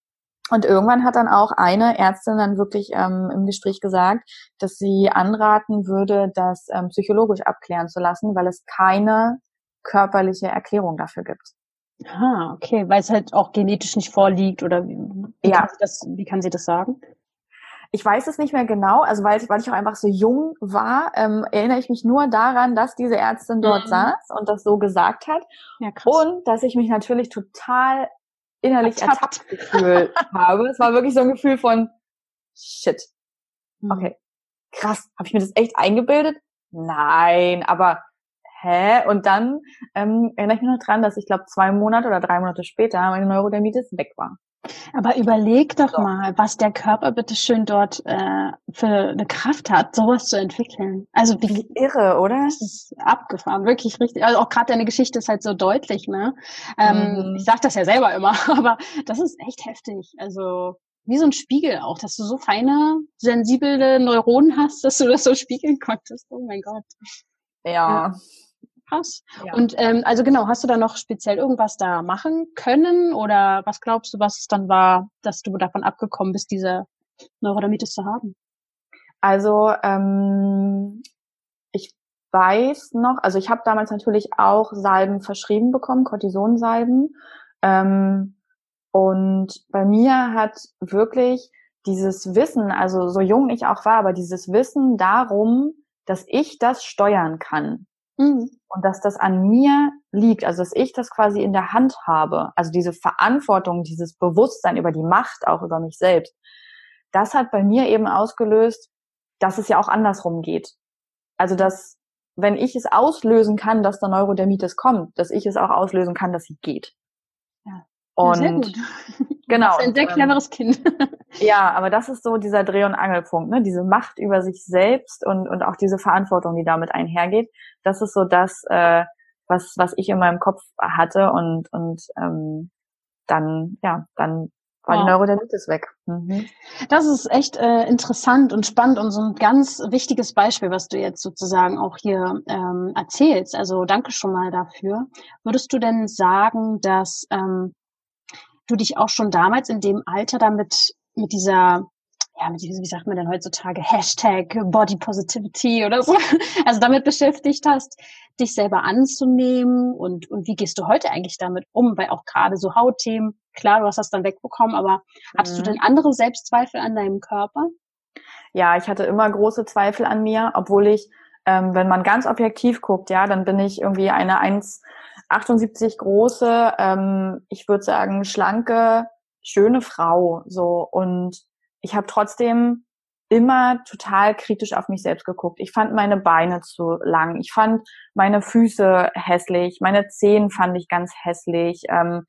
und irgendwann hat dann auch eine Ärztin dann wirklich ähm, im Gespräch gesagt, dass sie anraten würde, das ähm, psychologisch abklären zu lassen, weil es keine körperliche Erklärung dafür gibt. Ah, okay, weil es halt auch genetisch nicht vorliegt oder wie, wie, ja. kann sie das, wie kann sie das sagen? Ich weiß es nicht mehr genau, also weil, weil ich auch einfach so jung war, ähm, erinnere ich mich nur daran, dass diese Ärztin dort mhm. saß und das so gesagt hat ja, krass. Und dass ich mich natürlich total innerlich ertappt, ertappt gefühlt habe. Es war wirklich so ein Gefühl von Shit. Mhm. Okay, krass, habe ich mir das echt eingebildet? Nein, aber hä? Und dann ähm, erinnere ich mich noch dran, dass ich glaube zwei Monate oder drei Monate später meine Neurodermitis weg war. Aber überleg doch so. mal, was der Körper bitteschön dort äh, für eine Kraft hat, sowas zu entwickeln. Also wie irre, oder? Das ist abgefahren, wirklich richtig. Also auch gerade deine Geschichte ist halt so deutlich, ne? Ähm, mhm. Ich sag das ja selber immer, aber das ist echt heftig. Also wie so ein Spiegel auch, dass du so feine, sensible Neuronen hast, dass du das so spiegeln konntest. Oh mein Gott. Ja. ja. Krass. Ja. Und ähm, also genau, hast du da noch speziell irgendwas da machen können oder was glaubst du, was es dann war, dass du davon abgekommen bist, diese Neurodermitis zu haben? Also ähm, ich weiß noch, also ich habe damals natürlich auch Salben verschrieben bekommen, Kortisonsalben ähm, und bei mir hat wirklich dieses Wissen, also so jung ich auch war, aber dieses Wissen darum, dass ich das steuern kann. Mhm. Und dass das an mir liegt, also dass ich das quasi in der Hand habe, also diese Verantwortung, dieses Bewusstsein über die Macht, auch über mich selbst, das hat bei mir eben ausgelöst, dass es ja auch andersrum geht. Also dass, wenn ich es auslösen kann, dass der Neurodermitis kommt, dass ich es auch auslösen kann, dass sie geht. Ja. Und ja, sehr gut. Genau. Das ist ein sehr cleveres Kind. Ja, aber das ist so dieser Dreh- und Angelpunkt, ne? Diese Macht über sich selbst und und auch diese Verantwortung, die damit einhergeht. Das ist so das, äh, was was ich in meinem Kopf hatte und und ähm, dann ja dann war die Neurodermitis weg. Mhm. Das ist echt äh, interessant und spannend und so ein ganz wichtiges Beispiel, was du jetzt sozusagen auch hier ähm, erzählst. Also danke schon mal dafür. Würdest du denn sagen, dass ähm, du dich auch schon damals in dem Alter damit mit dieser, ja, mit dieser, wie sagt man denn heutzutage, Hashtag Body Positivity oder so, also damit beschäftigt hast, dich selber anzunehmen und und wie gehst du heute eigentlich damit um? Weil auch gerade so Hautthemen, klar, du hast das dann wegbekommen, aber mhm. hattest du denn andere Selbstzweifel an deinem Körper? Ja, ich hatte immer große Zweifel an mir, obwohl ich, ähm, wenn man ganz objektiv guckt, ja, dann bin ich irgendwie eine eins Komma achtundsiebzig große, ähm, ich würde sagen, schlanke, schöne Frau, so, und ich habe trotzdem immer total kritisch auf mich selbst geguckt. Ich fand meine Beine zu lang, ich fand meine Füße hässlich, meine Zehen fand ich ganz hässlich, ähm,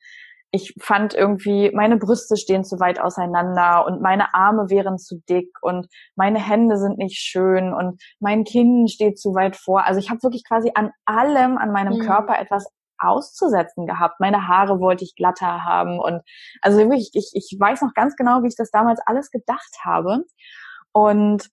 ich fand irgendwie, meine Brüste stehen zu weit auseinander und meine Arme wären zu dick und meine Hände sind nicht schön und mein Kinn steht zu weit vor. Also ich habe wirklich quasi an allem, an meinem mhm. Körper etwas auszusetzen gehabt. Meine Haare wollte ich glatter haben und also wirklich, ich, ich weiß noch ganz genau, wie ich das damals alles gedacht habe. Und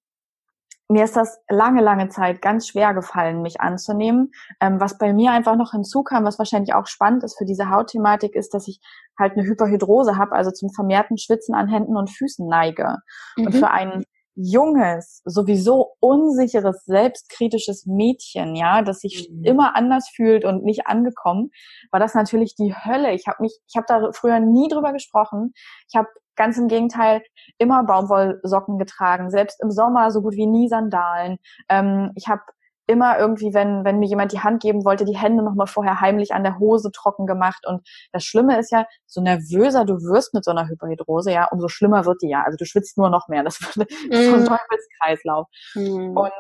mir ist das lange, lange Zeit ganz schwer gefallen, mich anzunehmen. Ähm, was bei mir einfach noch hinzukam, was wahrscheinlich auch spannend ist für diese Hautthematik, ist, dass ich halt eine Hyperhidrose habe, also zum vermehrten Schwitzen an Händen und Füßen neige. Mhm. Und für ein junges, sowieso unsicheres, selbstkritisches Mädchen, ja, das sich mhm. immer anders fühlt und nicht angekommen, war das natürlich die Hölle. Ich habe mich, ich habe da früher nie drüber gesprochen. Ich habe ganz im Gegenteil immer Baumwollsocken getragen, selbst im Sommer so gut wie nie Sandalen. Ähm, ich habe immer irgendwie, wenn wenn mir jemand die Hand geben wollte, die Hände nochmal vorher heimlich an der Hose trocken gemacht. Und das Schlimme ist ja, so nervöser du wirst mit so einer Hyperhidrose, ja, umso schlimmer wird die ja. Also du schwitzt nur noch mehr. Das wird mm. so ein Teufelskreislauf. Mm. Und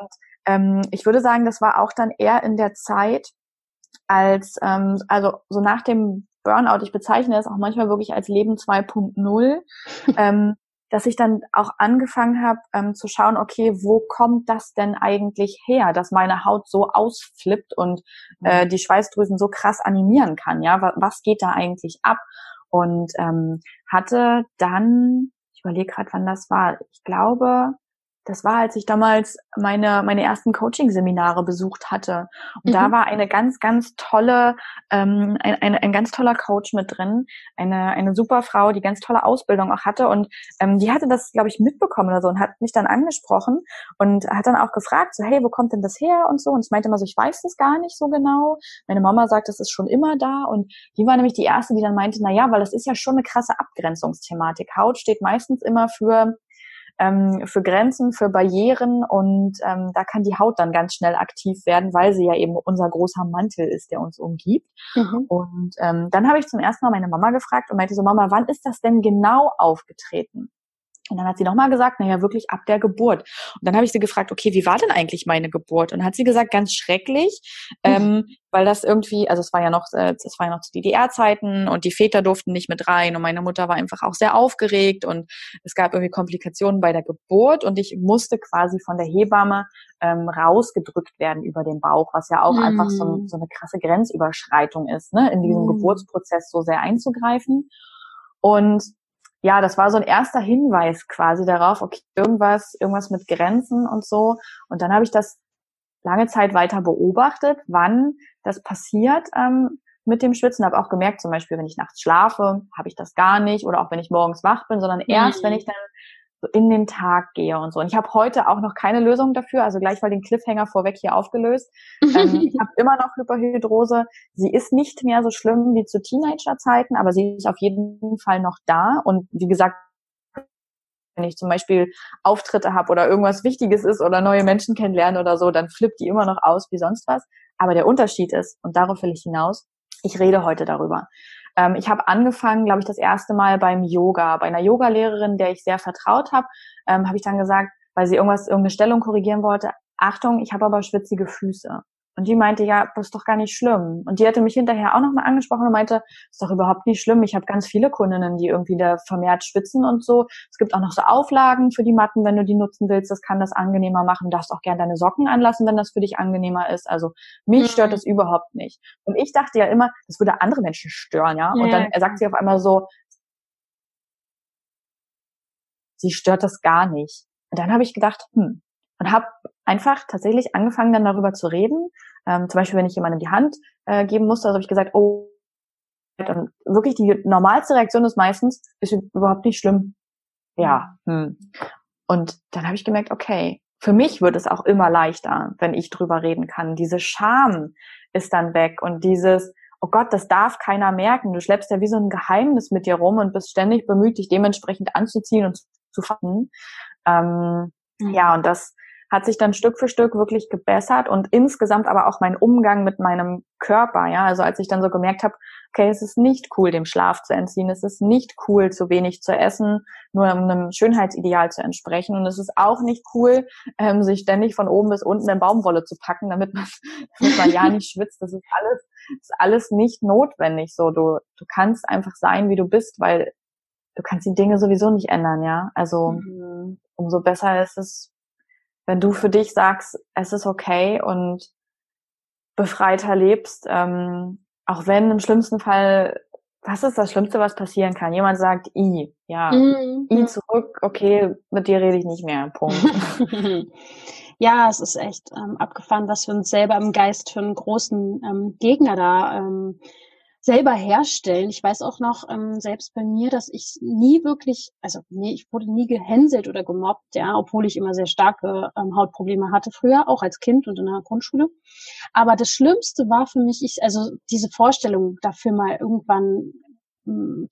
ähm, ich würde sagen, das war auch dann eher in der Zeit, als ähm, also so nach dem Burnout, ich bezeichne es auch manchmal wirklich als Leben zwei Punkt null, ähm, dass ich dann auch angefangen habe ähm, zu schauen, okay, wo kommt das denn eigentlich her, dass meine Haut so ausflippt und äh, die Schweißdrüsen so krass animieren kann, ja, was, was geht da eigentlich ab? Und ähm, hatte dann, ich überlege gerade, wann das war, ich glaube, das war, als ich damals meine meine ersten Coaching-Seminare besucht hatte. Und mhm. da war eine ganz, ganz tolle, ähm, ein, ein, ein ganz toller Coach mit drin, eine eine super Frau, die ganz tolle Ausbildung auch hatte. Und ähm, die hatte das, glaube ich, mitbekommen oder so und hat mich dann angesprochen und hat dann auch gefragt, so, hey, wo kommt denn das her und so? Und ich meinte immer so, ich weiß das gar nicht so genau. Meine Mama sagt, das ist schon immer da. Und die war nämlich die Erste, die dann meinte, na ja, weil das ist ja schon eine krasse Abgrenzungsthematik. Haut steht meistens immer für... Ähm, für Grenzen, für Barrieren und ähm, da kann die Haut dann ganz schnell aktiv werden, weil sie ja eben unser großer Mantel ist, der uns umgibt. Mhm. Und ähm, dann habe ich zum ersten Mal meine Mama gefragt und meinte so, Mama, wann ist das denn genau aufgetreten? Und dann hat sie nochmal gesagt, naja, wirklich ab der Geburt. Und dann habe ich sie gefragt, okay, wie war denn eigentlich meine Geburt? Und dann hat sie gesagt, ganz schrecklich, ähm, weil das irgendwie, also es war ja noch, es war ja noch zu D D R-Zeiten und die Väter durften nicht mit rein und meine Mutter war einfach auch sehr aufgeregt und es gab irgendwie Komplikationen bei der Geburt und ich musste quasi von der Hebamme ähm, rausgedrückt werden über den Bauch, was ja auch mhm. einfach so, so eine krasse Grenzüberschreitung ist, ne, in diesem mhm. Geburtsprozess so sehr einzugreifen. Und ja, das war so ein erster Hinweis quasi darauf, okay, irgendwas, irgendwas mit Grenzen und so. Und dann habe ich das lange Zeit weiter beobachtet, wann das passiert ähm, mit dem Schwitzen. Habe auch gemerkt, zum Beispiel, wenn ich nachts schlafe, habe ich das gar nicht. Oder auch, wenn ich morgens wach bin, sondern erst, mhm. wenn ich dann so in den Tag gehe und so. Und ich habe heute auch noch keine Lösung dafür, also gleich mal den Cliffhanger vorweg hier aufgelöst. ähm, ich habe immer noch Hyperhidrose. Sie ist nicht mehr so schlimm wie zu Teenagerzeiten, aber sie ist auf jeden Fall noch da. Und wie gesagt, wenn ich zum Beispiel Auftritte habe oder irgendwas Wichtiges ist oder neue Menschen kennenlernen oder so, dann flippt die immer noch aus wie sonst was. Aber der Unterschied ist, und darauf will ich hinaus, ich rede heute darüber. Ähm, ich habe angefangen, glaube ich, das erste Mal beim Yoga. Bei einer Yogalehrerin, der ich sehr vertraut habe, ähm, habe ich dann gesagt, weil sie irgendwas, irgendeine Stellung korrigieren wollte, Achtung, ich habe aber schwitzige Füße. Und die meinte, ja, das ist doch gar nicht schlimm. Und die hatte mich hinterher auch nochmal angesprochen und meinte, ist doch überhaupt nicht schlimm. Ich habe ganz viele Kundinnen, die irgendwie da vermehrt schwitzen und so. Es gibt auch noch so Auflagen für die Matten, wenn du die nutzen willst. Das kann das angenehmer machen. Du darfst auch gerne deine Socken anlassen, wenn das für dich angenehmer ist. Also mich stört das überhaupt nicht. Und ich dachte ja immer, das würde andere Menschen stören, ja. Und dann sagt sie auf einmal so, sie stört das gar nicht. Und dann habe ich gedacht, hm. Und habe einfach tatsächlich angefangen, dann darüber zu reden. Ähm, zum Beispiel, wenn ich jemandem die Hand äh, geben musste, also habe ich gesagt, oh, und wirklich die normalste Reaktion ist meistens, ist überhaupt nicht schlimm. Ja. Hm. Und dann habe ich gemerkt, okay, für mich wird es auch immer leichter, wenn ich drüber reden kann. Diese Scham ist dann weg und dieses, oh Gott, das darf keiner merken. Du schleppst ja wie so ein Geheimnis mit dir rum und bist ständig bemüht, dich dementsprechend anzuziehen und zu fassen. Ähm, mhm. Ja, und das hat sich dann Stück für Stück wirklich gebessert und insgesamt aber auch mein Umgang mit meinem Körper, ja, also als ich dann so gemerkt habe, okay, es ist nicht cool, dem Schlaf zu entziehen, es ist nicht cool, zu wenig zu essen, nur um einem Schönheitsideal zu entsprechen und es ist auch nicht cool, ähm, sich ständig von oben bis unten in Baumwolle zu packen, damit man, damit man ja nicht schwitzt, das ist alles, das ist alles nicht notwendig, so, du, du kannst einfach sein, wie du bist, weil du kannst die Dinge sowieso nicht ändern, ja, also, mhm. umso besser ist es, wenn du für dich sagst, es ist okay und befreiter lebst, ähm, auch wenn im schlimmsten Fall, was ist das Schlimmste, was passieren kann? Jemand sagt I, ja, mhm. I zurück, okay, mit dir rede ich nicht mehr, Punkt. Ja, es ist echt ähm, abgefahren, was wir uns selber im Geist für einen großen ähm, Gegner da ähm, selber herstellen. Ich weiß auch noch, ähm, selbst bei mir, dass ich nie wirklich, also nee, ich wurde nie gehänselt oder gemobbt, ja, obwohl ich immer sehr starke ähm, Hautprobleme hatte früher, auch als Kind und in der Grundschule. Aber das Schlimmste war für mich, ich, also diese Vorstellung dafür mal irgendwann mh,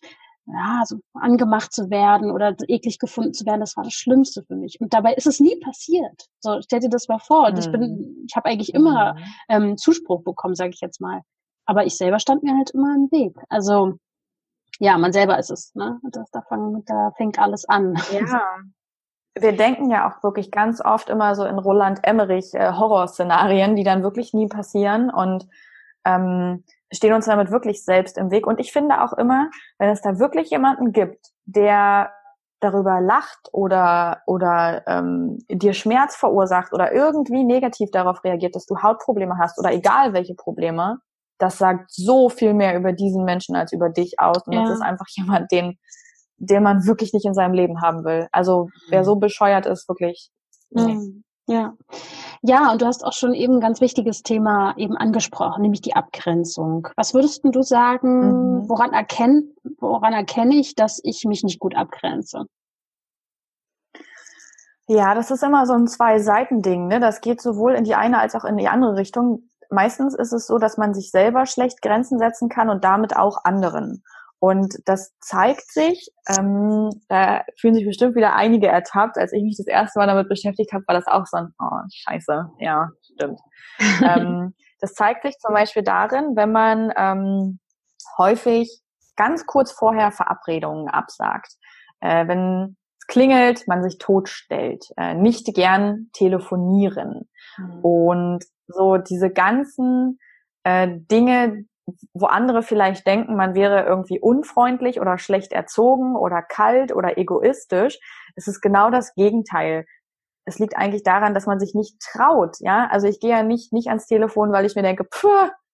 ja, so angemacht zu werden oder eklig gefunden zu werden, das war das Schlimmste für mich. Und dabei ist es nie passiert. So, stell dir das mal vor. Und ich bin, ich habe eigentlich immer ähm, Zuspruch bekommen, sage ich jetzt mal. Aber ich selber stand mir halt immer im Weg. Also, ja, man selber ist es, ne? Das, da, fang, da fängt alles an. Ja. Wir denken ja auch wirklich ganz oft immer so in Roland Emmerich äh, Horrorszenarien, die dann wirklich nie passieren und ähm, stehen uns damit wirklich selbst im Weg. Und ich finde auch immer, wenn es da wirklich jemanden gibt, der darüber lacht oder oder ähm, dir Schmerz verursacht oder irgendwie negativ darauf reagiert, dass du Hautprobleme hast oder egal welche Probleme, das sagt so viel mehr über diesen Menschen als über dich aus. Und ja, das ist einfach jemand, den, den man wirklich nicht in seinem Leben haben will. Also wer so bescheuert ist, wirklich. Nee. Ja, ja. Und du hast auch schon eben ein ganz wichtiges Thema eben angesprochen, nämlich die Abgrenzung. Was würdest du sagen, mhm. woran erkenne, woran erkenne ich, dass ich mich nicht gut abgrenze? Ja, das ist immer so ein Zwei-Seiten-Ding, ne? Das geht sowohl in die eine als auch in die andere Richtung. Meistens ist es so, dass man sich selber schlecht Grenzen setzen kann und damit auch anderen. Und das zeigt sich, ähm, da fühlen sich bestimmt wieder einige ertappt. Als ich mich das erste Mal damit beschäftigt habe, war das auch so ein, oh, scheiße, ja, stimmt. ähm, das zeigt sich zum Beispiel darin, wenn man ähm, häufig ganz kurz vorher Verabredungen absagt. Äh, wenn es klingelt, man sich totstellt. Äh, nicht gern telefonieren. Mhm. Und so diese ganzen äh, Dinge, wo andere vielleicht denken, man wäre irgendwie unfreundlich oder schlecht erzogen oder kalt oder egoistisch, es ist genau das Gegenteil. Es liegt eigentlich daran, dass man sich nicht traut. Ja, also ich gehe ja nicht nicht ans Telefon, weil ich mir denke, pff,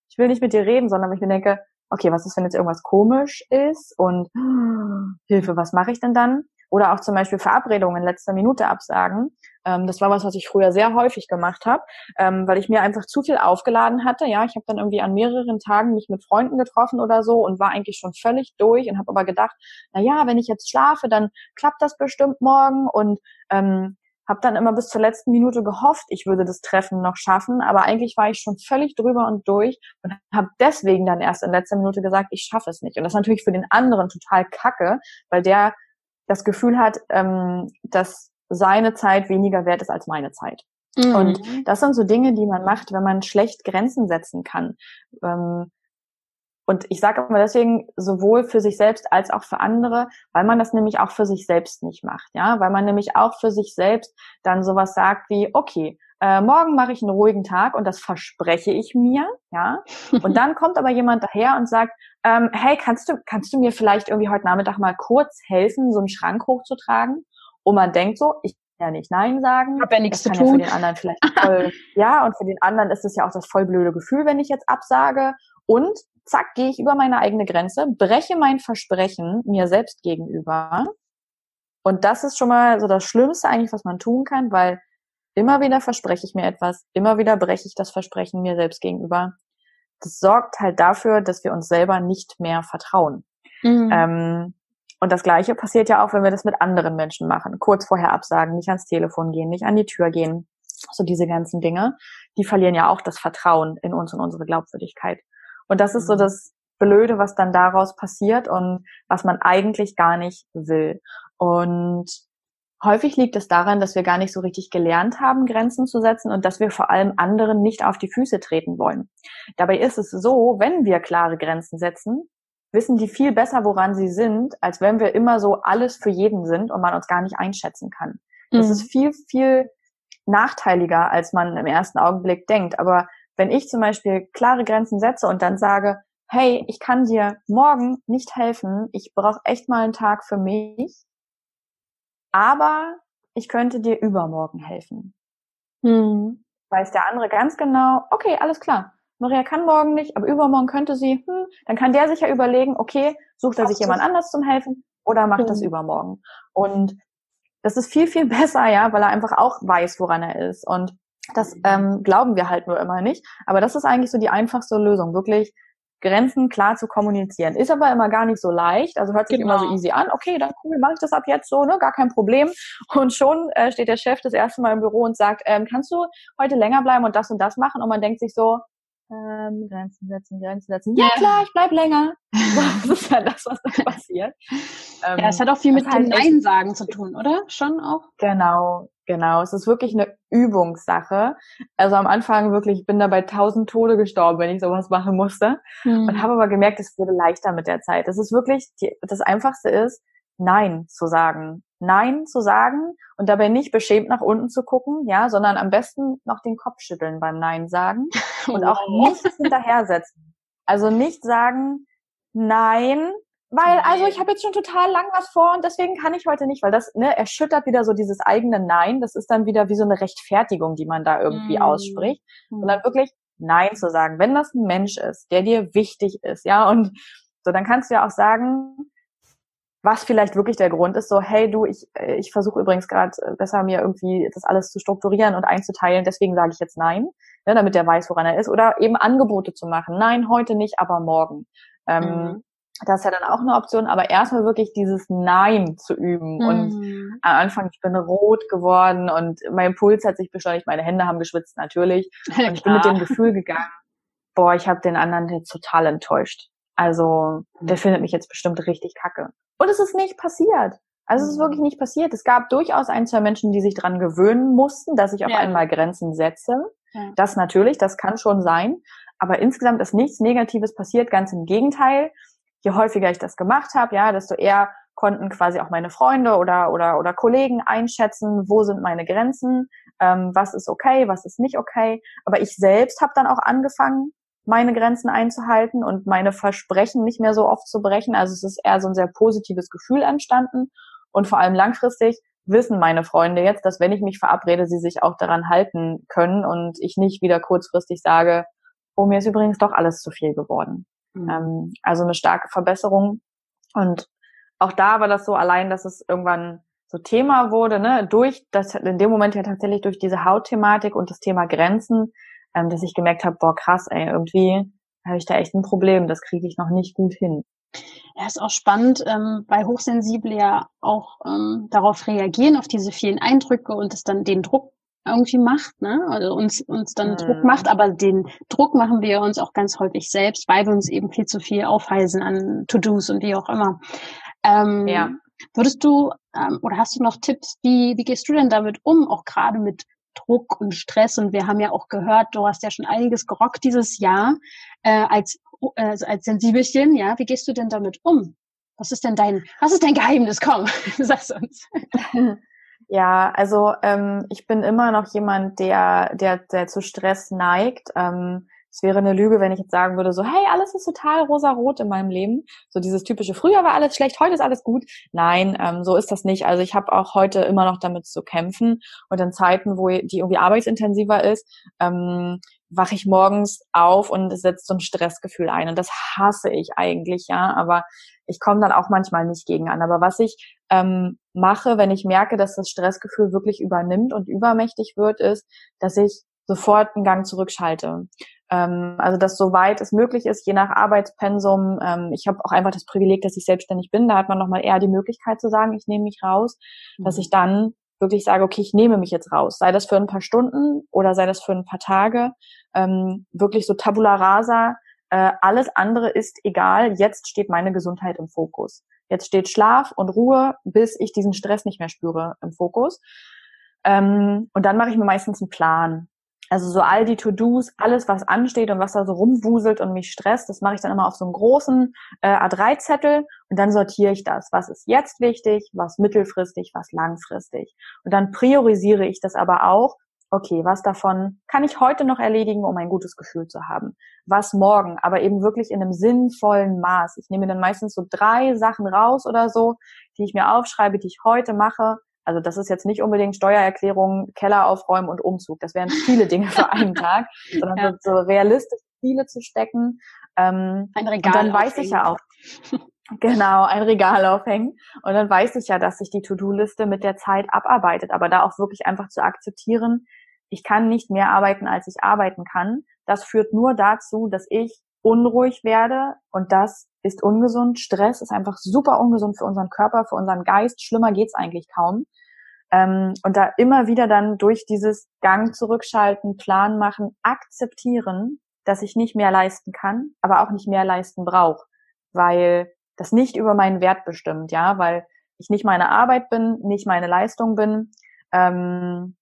ich will nicht mit dir reden, sondern weil ich mir denke, okay, was ist, wenn jetzt irgendwas komisch ist und hm, Hilfe, was mache ich denn dann? Oder auch zum Beispiel Verabredungen in letzter Minute absagen. Ähm, das war was, was ich früher sehr häufig gemacht habe, ähm, weil ich mir einfach zu viel aufgeladen hatte. Ja, ich habe dann irgendwie an mehreren Tagen mich mit Freunden getroffen oder so und war eigentlich schon völlig durch und habe aber gedacht, na ja, wenn ich jetzt schlafe, dann klappt das bestimmt morgen und ähm, habe dann immer bis zur letzten Minute gehofft, ich würde das Treffen noch schaffen, aber eigentlich war ich schon völlig drüber und durch und habe deswegen dann erst in letzter Minute gesagt, ich schaffe es nicht. Und das ist natürlich für den anderen total kacke, weil der das Gefühl hat, ähm, dass seine Zeit weniger wert ist als meine Zeit. Mhm. Und das sind so Dinge, die man macht, wenn man schlecht Grenzen setzen kann. Ähm, und ich sage immer deswegen, sowohl für sich selbst als auch für andere, weil man das nämlich auch für sich selbst nicht macht, ja, weil man nämlich auch für sich selbst dann sowas sagt wie, okay, Äh, morgen mache ich einen ruhigen Tag und das verspreche ich mir, ja. Und dann kommt aber jemand daher und sagt, ähm, hey, kannst du, kannst du mir vielleicht irgendwie heute Nachmittag mal kurz helfen, so einen Schrank hochzutragen? Und man denkt so, ich kann ja nicht Nein sagen. Hab ja nichts zu tun. Ja, für den anderen vielleicht voll, ja, und für den anderen ist es ja auch das voll blöde Gefühl, wenn ich jetzt absage. Und zack, gehe ich über meine eigene Grenze, breche mein Versprechen mir selbst gegenüber. Und das ist schon mal so das Schlimmste eigentlich, was man tun kann, weil immer wieder verspreche ich mir etwas, immer wieder breche ich das Versprechen mir selbst gegenüber. Das sorgt halt dafür, dass wir uns selber nicht mehr vertrauen. Mhm. Ähm, und das Gleiche passiert ja auch, wenn wir das mit anderen Menschen machen. Kurz vorher absagen, nicht ans Telefon gehen, nicht an die Tür gehen. So diese ganzen Dinge, die verlieren ja auch das Vertrauen in uns und unsere Glaubwürdigkeit. Und das ist so das Blöde, was dann daraus passiert und was man eigentlich gar nicht will. Und häufig liegt es daran, dass wir gar nicht so richtig gelernt haben, Grenzen zu setzen und dass wir vor allem anderen nicht auf die Füße treten wollen. Dabei ist es so, wenn wir klare Grenzen setzen, wissen die viel besser, woran sie sind, als wenn wir immer so alles für jeden sind und man uns gar nicht einschätzen kann. Das mhm. ist viel, viel nachteiliger, als man im ersten Augenblick denkt. Aber wenn ich zum Beispiel klare Grenzen setze und dann sage, hey, ich kann dir morgen nicht helfen, ich brauche echt mal einen Tag für mich, aber ich könnte dir übermorgen helfen. Hm. Weiß der andere ganz genau, okay, alles klar, Maria kann morgen nicht, aber übermorgen könnte sie, hm, dann kann der sich ja überlegen, okay, sucht er sich jemand anders zum Helfen oder macht hm. das übermorgen. Und das ist viel, viel besser, ja, weil er einfach auch weiß, woran er ist. Und das ähm, glauben wir halt nur immer nicht. Aber das ist eigentlich so die einfachste Lösung, wirklich Grenzen klar zu kommunizieren. Ist aber immer gar nicht so leicht, also hört sich genau. immer so easy an. Okay, dann cool, mache ich das ab jetzt so, ne, gar kein Problem. Und schon äh, steht der Chef das erste Mal im Büro und sagt, ähm, kannst du heute länger bleiben und das und das machen? Und man denkt sich so, ähm, Grenzen setzen, Grenzen setzen. Ja, ja. Klar, ich bleib länger. Das ist ja das, was da passiert. Ähm, ja, es hat auch viel mit dem halt Nein sagen zu tun, oder? Schon auch? Genau. Genau, es ist wirklich eine Übungssache. Also am Anfang wirklich, ich bin da bei tausend Tode gestorben, wenn ich sowas machen musste. Mhm. Und habe aber gemerkt, es wurde leichter mit der Zeit. Das ist wirklich, die, das Einfachste ist, Nein zu sagen. Nein zu sagen und dabei nicht beschämt nach unten zu gucken, ja, sondern am besten noch den Kopf schütteln beim Nein sagen und auch nichts hinterhersetzen. Also nicht sagen, nein, weil, also ich habe jetzt schon total lang was vor und deswegen kann ich heute nicht, weil das ne erschüttert wieder so dieses eigene Nein. Das ist dann wieder wie so eine Rechtfertigung, die man da irgendwie mm. ausspricht. Und dann wirklich Nein zu sagen, wenn das ein Mensch ist, der dir wichtig ist, ja, und so, dann kannst du ja auch sagen, was vielleicht wirklich der Grund ist, so, hey du, ich ich versuche übrigens gerade besser mir irgendwie das alles zu strukturieren und einzuteilen, deswegen sage ich jetzt Nein, ne, damit der weiß, woran er ist. Oder eben Angebote zu machen. Nein, heute nicht, aber morgen. Ähm, mm. Das ist ja dann auch eine Option, aber erstmal wirklich dieses Nein zu üben. Mhm. Und am Anfang, ich bin rot geworden und mein Puls hat sich beschleunigt, meine Hände haben geschwitzt natürlich. Ja, und ich bin mit dem Gefühl gegangen, boah, ich habe den anderen jetzt total enttäuscht. Also mhm. der findet mich jetzt bestimmt richtig kacke. Und es ist nicht passiert. Also es ist wirklich nicht passiert. Es gab durchaus ein, zwei Menschen, die sich dran gewöhnen mussten, dass ich auf ja. einmal Grenzen setze. Ja. Das natürlich, das kann schon sein. Aber insgesamt ist nichts Negatives passiert, ganz im Gegenteil. Je häufiger ich das gemacht habe, ja, desto eher konnten quasi auch meine Freunde oder oder oder Kollegen einschätzen, wo sind meine Grenzen, ähm, was ist okay, was ist nicht okay. Aber ich selbst habe dann auch angefangen, meine Grenzen einzuhalten und meine Versprechen nicht mehr so oft zu brechen. Also es ist eher so ein sehr positives Gefühl entstanden. Und vor allem langfristig wissen meine Freunde jetzt, dass wenn ich mich verabrede, sie sich auch daran halten können und ich nicht wieder kurzfristig sage, oh, mir ist übrigens doch alles zu viel geworden. Also eine starke Verbesserung. Und auch da war das so allein, dass es irgendwann so Thema wurde, ne, durch das, in dem Moment ja tatsächlich durch diese Hautthematik und das Thema Grenzen, ähm, dass ich gemerkt habe, boah, krass, ey, irgendwie habe ich da echt ein Problem, das kriege ich noch nicht gut hin. Ja, ist auch spannend, ähm, weil Hochsensible ja auch ähm, darauf reagieren, auf diese vielen Eindrücke und es dann den Druck irgendwie macht, ne? Also uns uns dann mhm. Druck macht, aber den Druck machen wir uns auch ganz häufig selbst, weil wir uns eben viel zu viel aufheißen an To-Dos und wie auch immer. Ähm, ja. Würdest du ähm, oder hast du noch Tipps, wie wie gehst du denn damit um, auch gerade mit Druck und Stress? Und wir haben ja auch gehört, du hast ja schon einiges gerockt dieses Jahr äh, als äh, als Sensibelchen, ja? Wie gehst du denn damit um? Was ist denn dein was ist dein Geheimnis? Komm, sag's uns. Ja, also ähm, ich bin immer noch jemand, der der, der zu Stress neigt. Ähm, es wäre eine Lüge, wenn ich jetzt sagen würde, so, hey, alles ist total rosarot in meinem Leben. So dieses typische, früher war alles schlecht, heute ist alles gut. Nein, ähm, so ist das nicht. Also ich habe auch heute immer noch damit zu kämpfen. Und in Zeiten, wo die irgendwie arbeitsintensiver ist, ähm, wache ich morgens auf und es setzt so ein Stressgefühl ein. Und das hasse ich eigentlich, ja. Aber ich komme dann auch manchmal nicht gegen an. Aber was ich ähm, mache, wenn ich merke, dass das Stressgefühl wirklich übernimmt und übermächtig wird, ist, dass ich sofort einen Gang zurückschalte. Ähm, also, dass soweit es möglich ist, je nach Arbeitspensum. Ähm, ich habe auch einfach das Privileg, dass ich selbstständig bin. Da hat man nochmal eher die Möglichkeit zu sagen, ich nehme mich raus, mhm. dass ich dann wirklich sage, okay, ich nehme mich jetzt raus. Sei das für ein paar Stunden oder sei das für ein paar Tage. Ähm, wirklich so tabula rasa. Äh, alles andere ist egal. Jetzt steht meine Gesundheit im Fokus. Jetzt steht Schlaf und Ruhe, bis ich diesen Stress nicht mehr spüre, im Fokus. Ähm, und dann mache ich mir meistens einen Plan. Also so all die To-Dos, alles, was ansteht und was da so rumwuselt und mich stresst, das mache ich dann immer auf so einem großen äh, A drei Zettel und dann sortiere ich das. Was ist jetzt wichtig, was mittelfristig, was langfristig. Und dann priorisiere ich das aber auch. Okay, was davon kann ich heute noch erledigen, um ein gutes Gefühl zu haben? Was morgen, aber eben wirklich in einem sinnvollen Maß. Ich nehme dann meistens so drei Sachen raus oder so, die ich mir aufschreibe, die ich heute mache. Also das ist jetzt nicht unbedingt Steuererklärung, Keller aufräumen und Umzug. Das wären viele Dinge für einen Tag, sondern ja. so realistische Ziele zu stecken. Ähm, ein Regal und dann weiß aufhängen. Ich ja auch. Genau, ein Regal aufhängen. Und dann weiß ich ja, dass sich die To-Do-Liste mit der Zeit abarbeitet. Aber da auch wirklich einfach zu akzeptieren, ich kann nicht mehr arbeiten, als ich arbeiten kann. Das führt nur dazu, dass ich unruhig werde und das ist ungesund. Stress ist einfach super ungesund für unseren Körper, für unseren Geist. Schlimmer geht's eigentlich kaum. Ähm, und da immer wieder dann durch dieses Gang zurückschalten, Plan machen, akzeptieren, dass ich nicht mehr leisten kann, aber auch nicht mehr leisten brauche, weil das nicht über meinen Wert bestimmt, ja, weil ich nicht meine Arbeit bin, nicht meine Leistung bin. Ähm,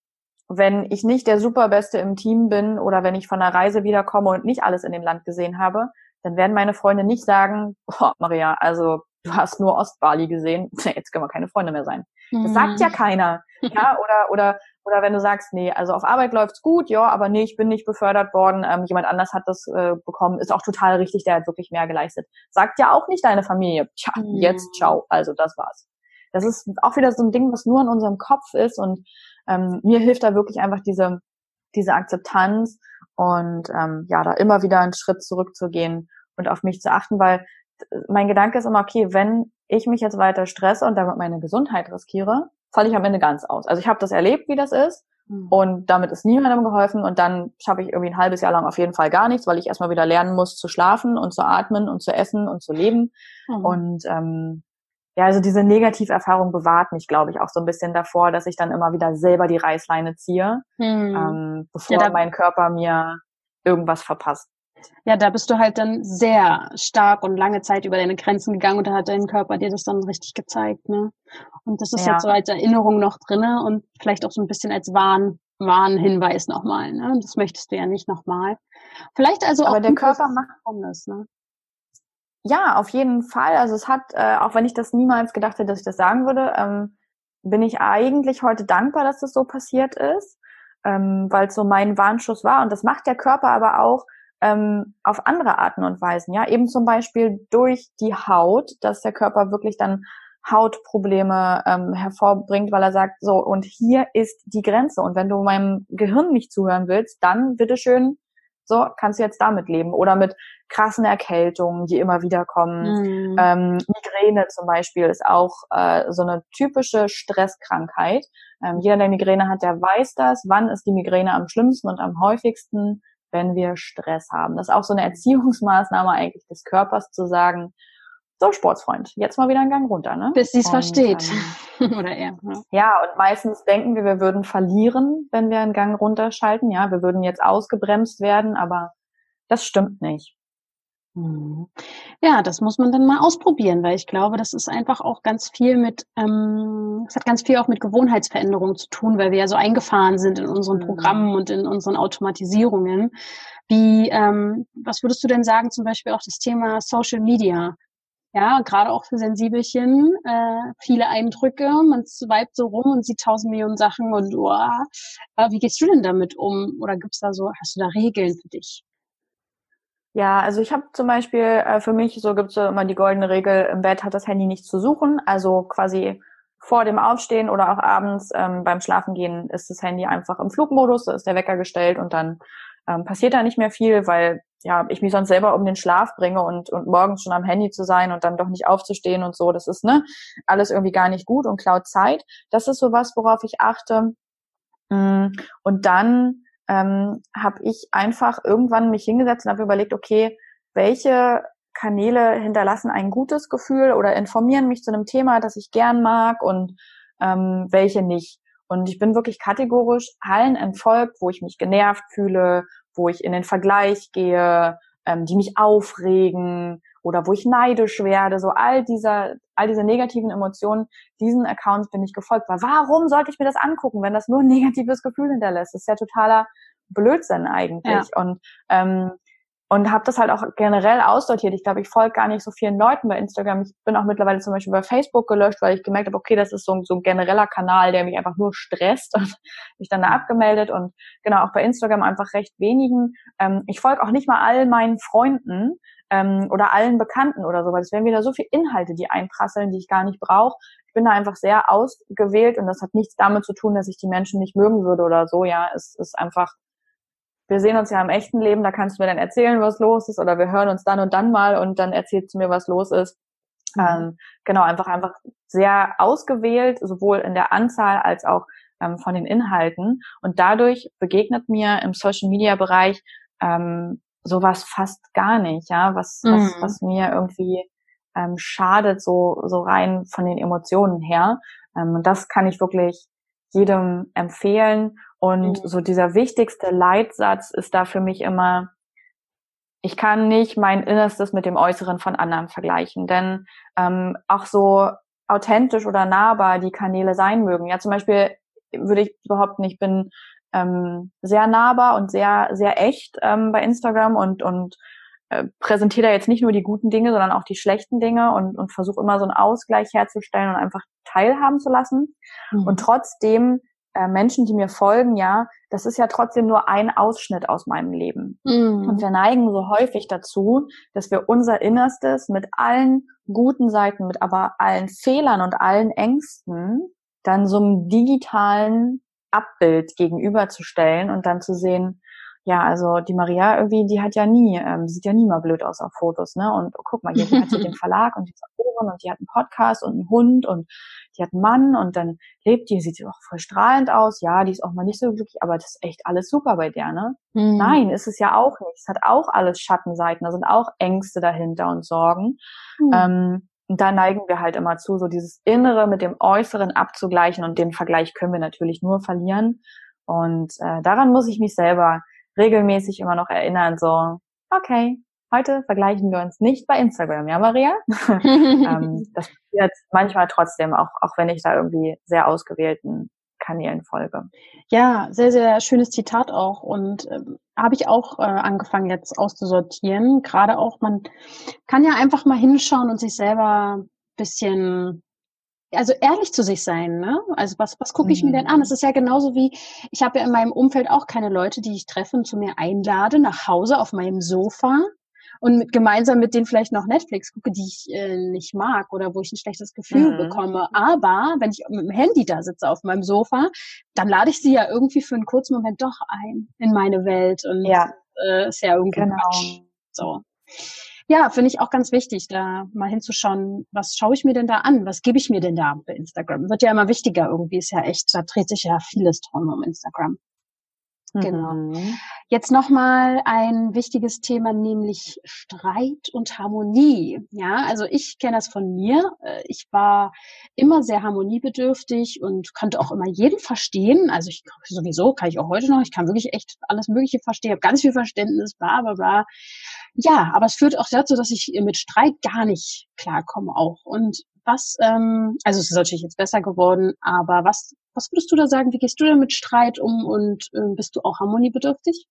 Wenn ich nicht der Superbeste im Team bin oder wenn ich von einer Reise wiederkomme und nicht alles in dem Land gesehen habe, dann werden meine Freunde nicht sagen, boah, Maria, also du hast nur Ostbali gesehen, jetzt können wir keine Freunde mehr sein. Mhm. Das sagt ja keiner. Ja, oder oder oder wenn du sagst, nee, also auf Arbeit läuft's gut, ja, aber nee, ich bin nicht befördert worden, ähm, jemand anders hat das äh, bekommen, ist auch total richtig, der hat wirklich mehr geleistet. Sagt ja auch nicht deine Familie, tja, mhm. jetzt, ciao, also das war's. Das ist auch wieder so ein Ding, was nur in unserem Kopf ist und Ähm, mir hilft da wirklich einfach diese diese Akzeptanz und ähm, ja, da immer wieder einen Schritt zurückzugehen und auf mich zu achten, weil mein Gedanke ist immer, okay, wenn ich mich jetzt weiter stresse und damit meine Gesundheit riskiere, falle ich am Ende ganz aus. Also ich habe das erlebt, wie das ist mhm. und damit ist niemandem geholfen und dann schaffe ich irgendwie ein halbes Jahr lang auf jeden Fall gar nichts, weil ich erstmal wieder lernen muss zu schlafen und zu atmen und zu essen und zu leben mhm. und ähm, ja, also diese Negativerfahrung bewahrt mich, glaube ich, auch so ein bisschen davor, dass ich dann immer wieder selber die Reißleine ziehe, hm. ähm, bevor ja, mein Körper mir irgendwas verpasst. Ja, da bist du halt dann sehr stark und lange Zeit über deine Grenzen gegangen und da hat dein Körper dir das dann richtig gezeigt, ne? Und das ist ja. jetzt so als Erinnerung noch drinne und vielleicht auch so ein bisschen als Warn, Warnhinweis nochmal, ne? Das möchtest du ja nicht nochmal. Vielleicht also aber auch der gut, Körper macht das, ne? Ja, auf jeden Fall. Also es hat, äh, auch wenn ich das niemals gedacht hätte, dass ich das sagen würde, ähm, bin ich eigentlich heute dankbar, dass das so passiert ist, ähm, weil es so mein Warnschuss war. Und das macht der Körper aber auch ähm, auf andere Arten und Weisen. Ja, eben zum Beispiel durch die Haut, dass der Körper wirklich dann Hautprobleme ähm, hervorbringt, weil er sagt, so, und hier ist die Grenze. Und wenn du meinem Gehirn nicht zuhören willst, dann bitteschön, so, kannst du jetzt damit leben. Oder mit krassen Erkältungen, die immer wieder kommen. Mhm. Ähm, Migräne zum Beispiel ist auch äh, so eine typische Stresskrankheit. Ähm, jeder, der Migräne hat, der weiß das. Wann ist die Migräne am schlimmsten und am häufigsten? Wenn wir Stress haben. Das ist auch so eine Erziehungsmaßnahme eigentlich des Körpers, zu sagen, so Sportsfreund, jetzt mal wieder einen Gang runter, ne? Bis sie es versteht. Ähm, Oder er. Ne? Ja, und meistens denken wir, wir würden verlieren, wenn wir einen Gang runterschalten. Ja, wir würden jetzt ausgebremst werden, aber das stimmt nicht. Hm. Ja, das muss man dann mal ausprobieren, weil ich glaube, das ist einfach auch ganz viel mit, ähm, es hat ganz viel auch mit Gewohnheitsveränderungen zu tun, weil wir ja so eingefahren sind in unseren hm. Programmen und in unseren Automatisierungen. Wie, ähm, was würdest du denn sagen, zum Beispiel auch das Thema Social Media? Ja, gerade auch für Sensibelchen, äh, viele Eindrücke, man swipet so rum und sieht tausend Millionen Sachen und oh, wie gehst du denn damit um? Oder gibt's da so, hast du da Regeln für dich? Ja, also ich habe zum Beispiel äh, für mich, so gibt's so immer die goldene Regel, im Bett hat das Handy nichts zu suchen, also quasi vor dem Aufstehen oder auch abends ähm, beim Schlafengehen ist das Handy einfach im Flugmodus, da ist der Wecker gestellt und dann ähm, passiert da nicht mehr viel, weil ja, ich mich sonst selber um den Schlaf bringe und und morgens schon am Handy zu sein und dann doch nicht aufzustehen und so, das ist ne alles irgendwie gar nicht gut und klaut Zeit. Das ist sowas, worauf ich achte. Und dann ähm, habe ich einfach irgendwann mich hingesetzt und habe überlegt, okay, welche Kanäle hinterlassen ein gutes Gefühl oder informieren mich zu einem Thema, das ich gern mag und ähm, welche nicht. Und ich bin wirklich kategorisch allen entfolgt, wo ich mich genervt fühle, wo ich in den Vergleich gehe, ähm, die mich aufregen oder wo ich neidisch werde, so all dieser, all diese negativen Emotionen, diesen Accounts bin ich gefolgt. Weil warum sollte ich mir das angucken, wenn das nur ein negatives Gefühl hinterlässt? Das ist ja totaler Blödsinn eigentlich. Ja. Und ähm, und habe das halt auch generell aussortiert. Ich glaube, ich folge gar nicht so vielen Leuten bei Instagram. Ich bin auch mittlerweile zum Beispiel bei Facebook gelöscht, weil ich gemerkt habe, okay, das ist so ein, so ein genereller Kanal, der mich einfach nur stresst, und mich dann da abgemeldet und genau, auch bei Instagram einfach recht wenigen. Ähm, ich folge auch nicht mal all meinen Freunden ähm, oder allen Bekannten oder so, weil es werden wieder so viele Inhalte, die einprasseln, die ich gar nicht brauche. Ich bin da einfach sehr ausgewählt und das hat nichts damit zu tun, dass ich die Menschen nicht mögen würde oder so. Ja, es ist einfach... Wir sehen uns ja im echten Leben, da kannst du mir dann erzählen, was los ist, oder wir hören uns dann und dann mal und dann erzählst du mir, was los ist. Mhm. Ähm, genau, einfach einfach sehr ausgewählt, sowohl in der Anzahl als auch ähm, von den Inhalten. Und dadurch begegnet mir im Social-Media-Bereich ähm, sowas fast gar nicht, ja, was, mhm. was, was mir irgendwie ähm, schadet, so, so rein von den Emotionen her. Ähm, und das kann ich wirklich jedem empfehlen. Und so dieser wichtigste Leitsatz ist da für mich immer, ich kann nicht mein Innerstes mit dem Äußeren von anderen vergleichen, denn ähm, auch so authentisch oder nahbar die Kanäle sein mögen. Ja, zum Beispiel würde ich behaupten, ich bin ähm, sehr nahbar und sehr sehr echt ähm, bei Instagram und und äh, präsentiere da jetzt nicht nur die guten Dinge, sondern auch die schlechten Dinge und und versuche immer so einen Ausgleich herzustellen und einfach teilhaben zu lassen. Mhm. Und trotzdem Menschen, die mir folgen, ja, das ist ja trotzdem nur ein Ausschnitt aus meinem Leben. Mm. Und wir neigen so häufig dazu, dass wir unser Innerstes mit allen guten Seiten, mit aber allen Fehlern und allen Ängsten dann so einem digitalen Abbild gegenüberzustellen und dann zu sehen, ja, also die Maria irgendwie, die hat ja nie, ähm, die sieht ja nie mal blöd aus auf Fotos, ne? Und oh, guck mal, hier, die hat hier den Verlag und die hat Ohren und die hat einen Podcast und einen Hund und die hat einen Mann und dann lebt die, sieht auch voll strahlend aus, ja, die ist auch mal nicht so glücklich, aber das ist echt alles super bei der, ne? Mhm. Nein, ist es ja auch nicht. Es hat auch alles Schattenseiten, da sind auch Ängste dahinter und Sorgen. Mhm. Ähm, und da neigen wir halt immer zu, so dieses Innere mit dem Äußeren abzugleichen und den Vergleich können wir natürlich nur verlieren. Und äh, daran muss ich mich selber regelmäßig immer noch erinnern, so, okay, heute vergleichen wir uns nicht bei Instagram, ja, Maria? ähm, das passiert manchmal trotzdem, auch, auch wenn ich da irgendwie sehr ausgewählten Kanälen folge. Ja, sehr, sehr schönes Zitat auch und ähm, habe ich auch äh, angefangen jetzt auszusortieren. Gerade auch, man kann ja einfach mal hinschauen und sich selber ein bisschen... Also ehrlich zu sich sein, ne? Also was was gucke ich mhm. mir denn an? Es ist ja genauso wie, ich habe ja in meinem Umfeld auch keine Leute, die ich treffe und zu mir einlade, nach Hause auf meinem Sofa und mit, gemeinsam mit denen vielleicht noch Netflix gucke, die ich äh, nicht mag oder wo ich ein schlechtes Gefühl mhm. bekomme. Aber wenn ich mit dem Handy da sitze auf meinem Sofa, dann lade ich sie ja irgendwie für einen kurzen Moment doch ein in meine Welt und ja. Äh, ist ja irgendwie genau. Quatsch. So. Ja, finde ich auch ganz wichtig, da mal hinzuschauen, was schaue ich mir denn da an? Was gebe ich mir denn da bei Instagram? Wird ja immer wichtiger irgendwie, ist ja echt, da dreht sich ja vieles drum um Instagram. Mhm. Genau. Jetzt nochmal ein wichtiges Thema, nämlich Streit und Harmonie. Ja, also ich kenne das von mir. Ich war immer sehr harmoniebedürftig und konnte auch immer jeden verstehen. Also ich sowieso, kann ich auch heute noch. Ich kann wirklich echt alles Mögliche verstehen, habe ganz viel Verständnis, bla bla bla. Ja, aber es führt auch dazu, dass ich mit Streit gar nicht klarkomme auch. Und was, ähm, also es ist natürlich jetzt besser geworden, aber was, was würdest du da sagen? Wie gehst du denn mit Streit um und äh, bist du auch harmoniebedürftig?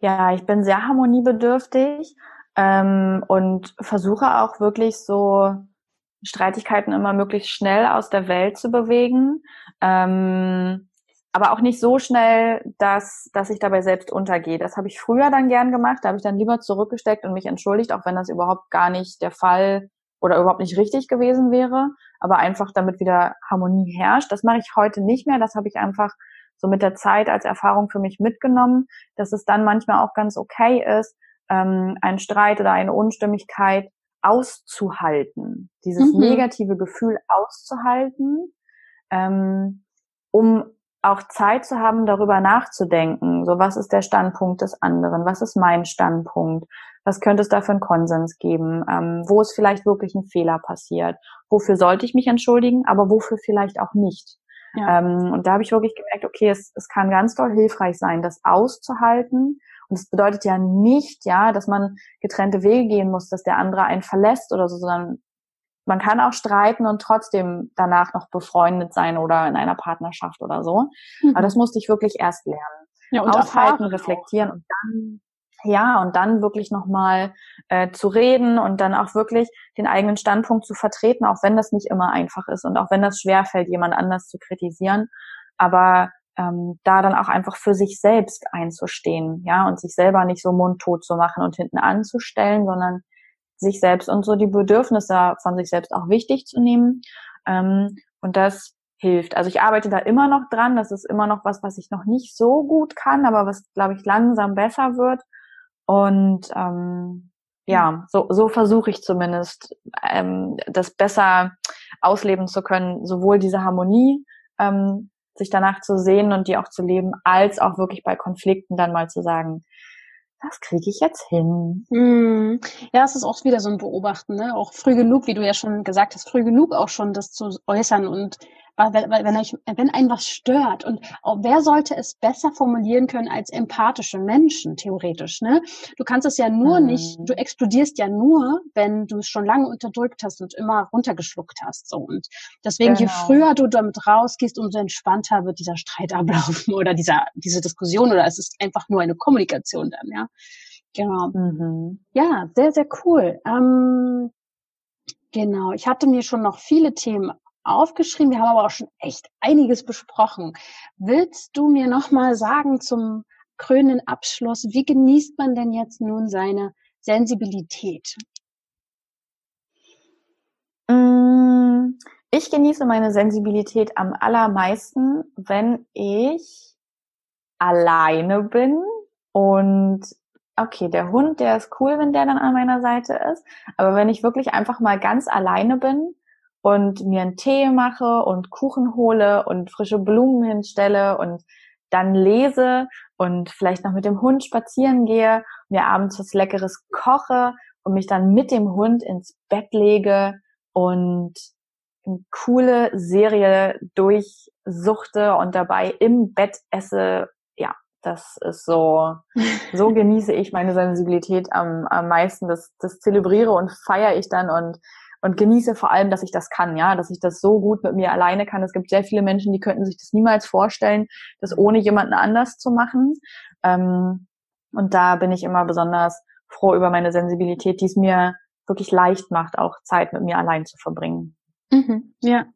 Ja, ich bin sehr harmoniebedürftig. ähm, und versuche auch wirklich so Streitigkeiten immer möglichst schnell aus der Welt zu bewegen, ähm, aber auch nicht so schnell, dass dass ich dabei selbst untergehe. Das habe ich früher dann gern gemacht, da habe ich dann lieber zurückgesteckt und mich entschuldigt, auch wenn das überhaupt gar nicht der Fall oder überhaupt nicht richtig gewesen wäre, aber einfach damit wieder Harmonie herrscht. Das mache ich heute nicht mehr, das habe ich einfach so mit der Zeit als Erfahrung für mich mitgenommen, dass es dann manchmal auch ganz okay ist, ähm, einen Streit oder eine Unstimmigkeit auszuhalten, dieses mhm. negative Gefühl auszuhalten, ähm, um auch Zeit zu haben, darüber nachzudenken. So, was ist der Standpunkt des anderen? Was ist mein Standpunkt? Was könnte es da für einen Konsens geben? Ähm, wo ist vielleicht wirklich ein Fehler passiert? Wofür sollte ich mich entschuldigen, aber wofür vielleicht auch nicht? Ja. Ähm, und da habe ich wirklich gemerkt, okay, es, es kann ganz doll hilfreich sein, das auszuhalten. Und das bedeutet ja nicht, ja, dass man getrennte Wege gehen muss, dass der andere einen verlässt oder so, sondern man kann auch streiten und trotzdem danach noch befreundet sein oder in einer Partnerschaft oder so. Mhm. Aber das musste ich wirklich erst lernen. Ja, und aushalten, reflektieren auch. Und dann Ja, und dann wirklich nochmal äh, zu reden und dann auch wirklich den eigenen Standpunkt zu vertreten, auch wenn das nicht immer einfach ist und auch wenn das schwerfällt, jemand anders zu kritisieren, aber ähm, da dann auch einfach für sich selbst einzustehen, ja, und sich selber nicht so mundtot zu machen und hinten anzustellen, sondern sich selbst und so die Bedürfnisse von sich selbst auch wichtig zu nehmen, ähm, und das hilft. Also ich arbeite da immer noch dran, das ist immer noch was, was ich noch nicht so gut kann, aber was, glaube ich, langsam besser wird. Und ähm, ja, so, so versuche ich zumindest, ähm, das besser ausleben zu können, sowohl diese Harmonie, ähm, sich danach zu sehen und die auch zu leben, als auch wirklich bei Konflikten dann mal zu sagen, das kriege ich jetzt hin. Mm. Ja, es ist auch wieder so ein Beobachten, ne? Auch früh genug, wie du ja schon gesagt hast, früh genug auch schon das zu äußern und Weil, weil, wenn, euch, wenn einen was stört und auch, wer sollte es besser formulieren können als empathische Menschen, theoretisch, ne? Du kannst es ja nur mhm. nicht, du explodierst ja nur, wenn du es schon lange unterdrückt hast und immer runtergeschluckt hast, so. Und deswegen, genau. Je früher du damit rausgehst, umso entspannter wird dieser Streit ablaufen oder dieser, diese Diskussion oder es ist einfach nur eine Kommunikation dann, ja. Genau. Mhm. Ja, sehr, sehr cool. Ähm, genau. Ich hatte mir schon noch viele Themen aufgeschrieben. Wir haben aber auch schon echt einiges besprochen. Willst du mir nochmal sagen zum krönenden Abschluss, wie genießt man denn jetzt nun seine Sensibilität? Ich genieße meine Sensibilität am allermeisten, wenn ich alleine bin und okay, der Hund, der ist cool, wenn der dann an meiner Seite ist, aber wenn ich wirklich einfach mal ganz alleine bin und mir einen Tee mache und Kuchen hole und frische Blumen hinstelle und dann lese und vielleicht noch mit dem Hund spazieren gehe, mir abends was Leckeres koche und mich dann mit dem Hund ins Bett lege und eine coole Serie durchsuchte und dabei im Bett esse. Ja, das ist so, so genieße ich meine Sensibilität am, am meisten. Das, das zelebriere und feiere ich dann und Und genieße vor allem, dass ich das kann, ja, dass ich das so gut mit mir alleine kann. Es gibt sehr viele Menschen, die könnten sich das niemals vorstellen, das ohne jemanden anders zu machen. Ähm, und da bin ich immer besonders froh über meine Sensibilität, die es mir wirklich leicht macht, auch Zeit mit mir allein zu verbringen. Mhm, ja,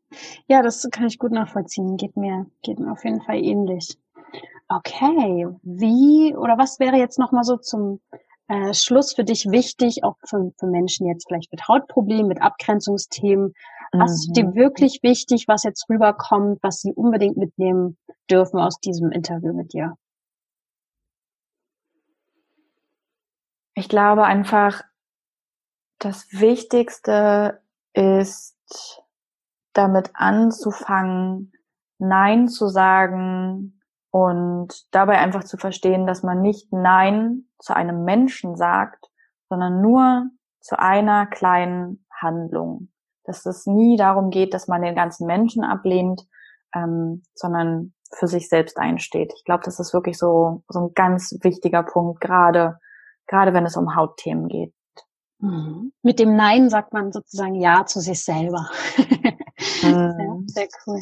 ja, das kann ich gut nachvollziehen. Geht mir, geht mir auf jeden Fall ähnlich. Okay, wie oder was wäre jetzt nochmal so zum Äh, Schluss für dich wichtig, auch für, für Menschen jetzt vielleicht mit Hautproblemen, mit Abgrenzungsthemen? Was mhm. ist dir wirklich wichtig, was jetzt rüberkommt, was sie unbedingt mitnehmen dürfen aus diesem Interview mit dir? Ich glaube einfach, das Wichtigste ist, damit anzufangen, Nein zu sagen und dabei einfach zu verstehen, dass man nicht Nein zu einem Menschen sagt, sondern nur zu einer kleinen Handlung. Dass es nie darum geht, dass man den ganzen Menschen ablehnt, ähm, sondern für sich selbst einsteht. Ich glaube, das ist wirklich so so ein ganz wichtiger Punkt, gerade gerade wenn es um Hautthemen geht. Mhm. Mit dem Nein sagt man sozusagen Ja zu sich selber. Ja, sehr cool.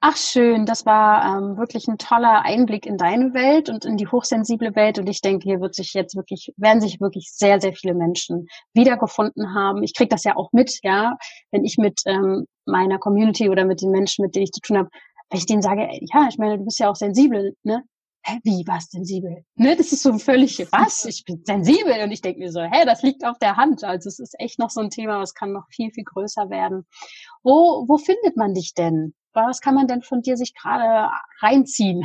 Ach schön, das war ähm, wirklich ein toller Einblick in deine Welt und in die hochsensible Welt. Und ich denke, hier wird sich jetzt wirklich, werden sich wirklich sehr, sehr viele Menschen wiedergefunden haben. Ich kriege das ja auch mit, ja, wenn ich mit ähm, meiner Community oder mit den Menschen, mit denen ich zu tun habe, wenn ich denen sage, ey, ja, ich meine, du bist ja auch sensibel, ne? Hä, wie, was, sensibel? Ne, das ist so ein völlig, was, ich bin sensibel, und ich denke mir so, hä, das liegt auf der Hand, also es ist echt noch so ein Thema, was kann noch viel, viel größer werden. Wo, wo findet man dich denn? Was kann man denn von dir sich gerade reinziehen?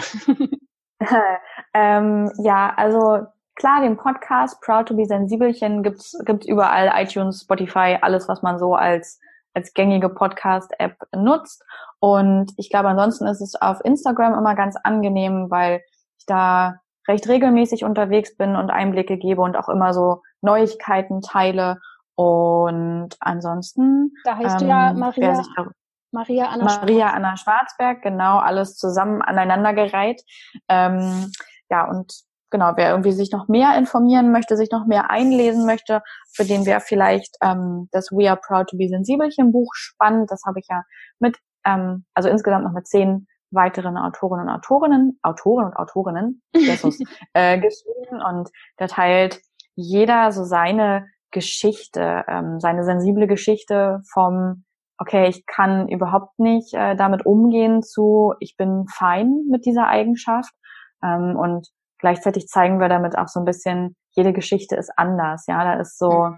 ähm, ja, also klar, den Podcast Proud to be Sensibelchen gibt's, gibt's überall, iTunes, Spotify, alles, was man so als als gängige Podcast-App nutzt. Und ich glaube, ansonsten ist es auf Instagram immer ganz angenehm, weil da recht regelmäßig unterwegs bin und Einblicke gebe und auch immer so Neuigkeiten teile. Und ansonsten... Da heißt ähm, du ja Maria, da, Maria, Anna, Maria Anna Schwarzberg. Genau, alles zusammen aneinandergereiht. Ähm, ja, und genau, wer irgendwie sich noch mehr informieren möchte, sich noch mehr einlesen möchte, für den wäre vielleicht ähm, das We are proud to be Sensibelchen Buch spannend. Das habe ich ja mit, ähm, also insgesamt noch mit zehn weiteren Autoren und Autorinnen, Autoren und Autorinnen, Jesus, äh, geschrieben, und da teilt jeder so seine Geschichte, ähm, seine sensible Geschichte vom, okay, ich kann überhaupt nicht äh, damit umgehen, zu, ich bin fein mit dieser Eigenschaft, ähm, und gleichzeitig zeigen wir damit auch so ein bisschen, jede Geschichte ist anders, ja, da ist so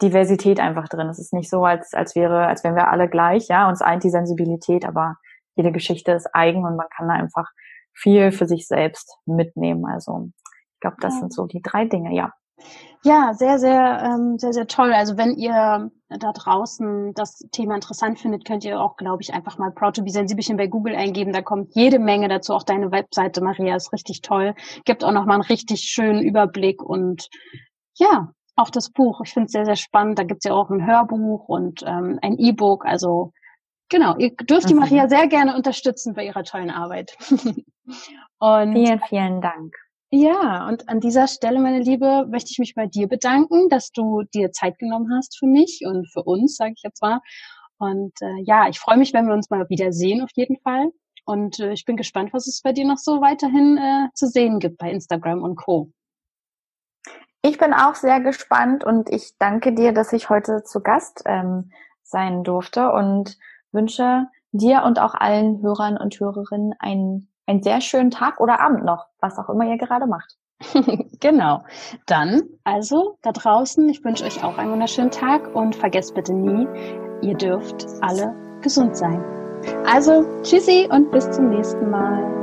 Diversität einfach drin, es ist nicht so, als, als wäre, als wären wir alle gleich, ja, uns eint die Sensibilität, aber jede Geschichte ist eigen und man kann da einfach viel für sich selbst mitnehmen. Also ich glaube, das sind so die drei Dinge, ja. Ja, sehr, sehr, ähm, sehr, sehr toll. Also wenn ihr da draußen das Thema interessant findet, könnt ihr auch, glaube ich, einfach mal Proud to be Sensibelchen bei Google eingeben. Da kommt jede Menge dazu. Auch deine Webseite, Maria, ist richtig toll. Gibt auch nochmal einen richtig schönen Überblick, und ja, auch das Buch. Ich finde es sehr, sehr spannend. Da gibt es ja auch ein Hörbuch und ähm, ein E-Book, also genau, ihr dürft die Maria sehr gerne unterstützen bei ihrer tollen Arbeit. Und vielen, vielen Dank. Ja, und an dieser Stelle, meine Liebe, möchte ich mich bei dir bedanken, dass du dir Zeit genommen hast für mich und für uns, sage ich jetzt mal. Und äh, ja, ich freue mich, wenn wir uns mal wiedersehen, auf jeden Fall. Und äh, ich bin gespannt, was es bei dir noch so weiterhin äh, zu sehen gibt bei Instagram und Co. Ich bin auch sehr gespannt, und ich danke dir, dass ich heute zu Gast ähm, sein durfte, und wünsche dir und auch allen Hörern und Hörerinnen einen, einen sehr schönen Tag oder Abend noch, was auch immer ihr gerade macht. Genau. Dann, also da draußen, ich wünsche euch auch einen wunderschönen Tag, und vergesst bitte nie, ihr dürft alle gesund sein. Also, tschüssi und bis zum nächsten Mal.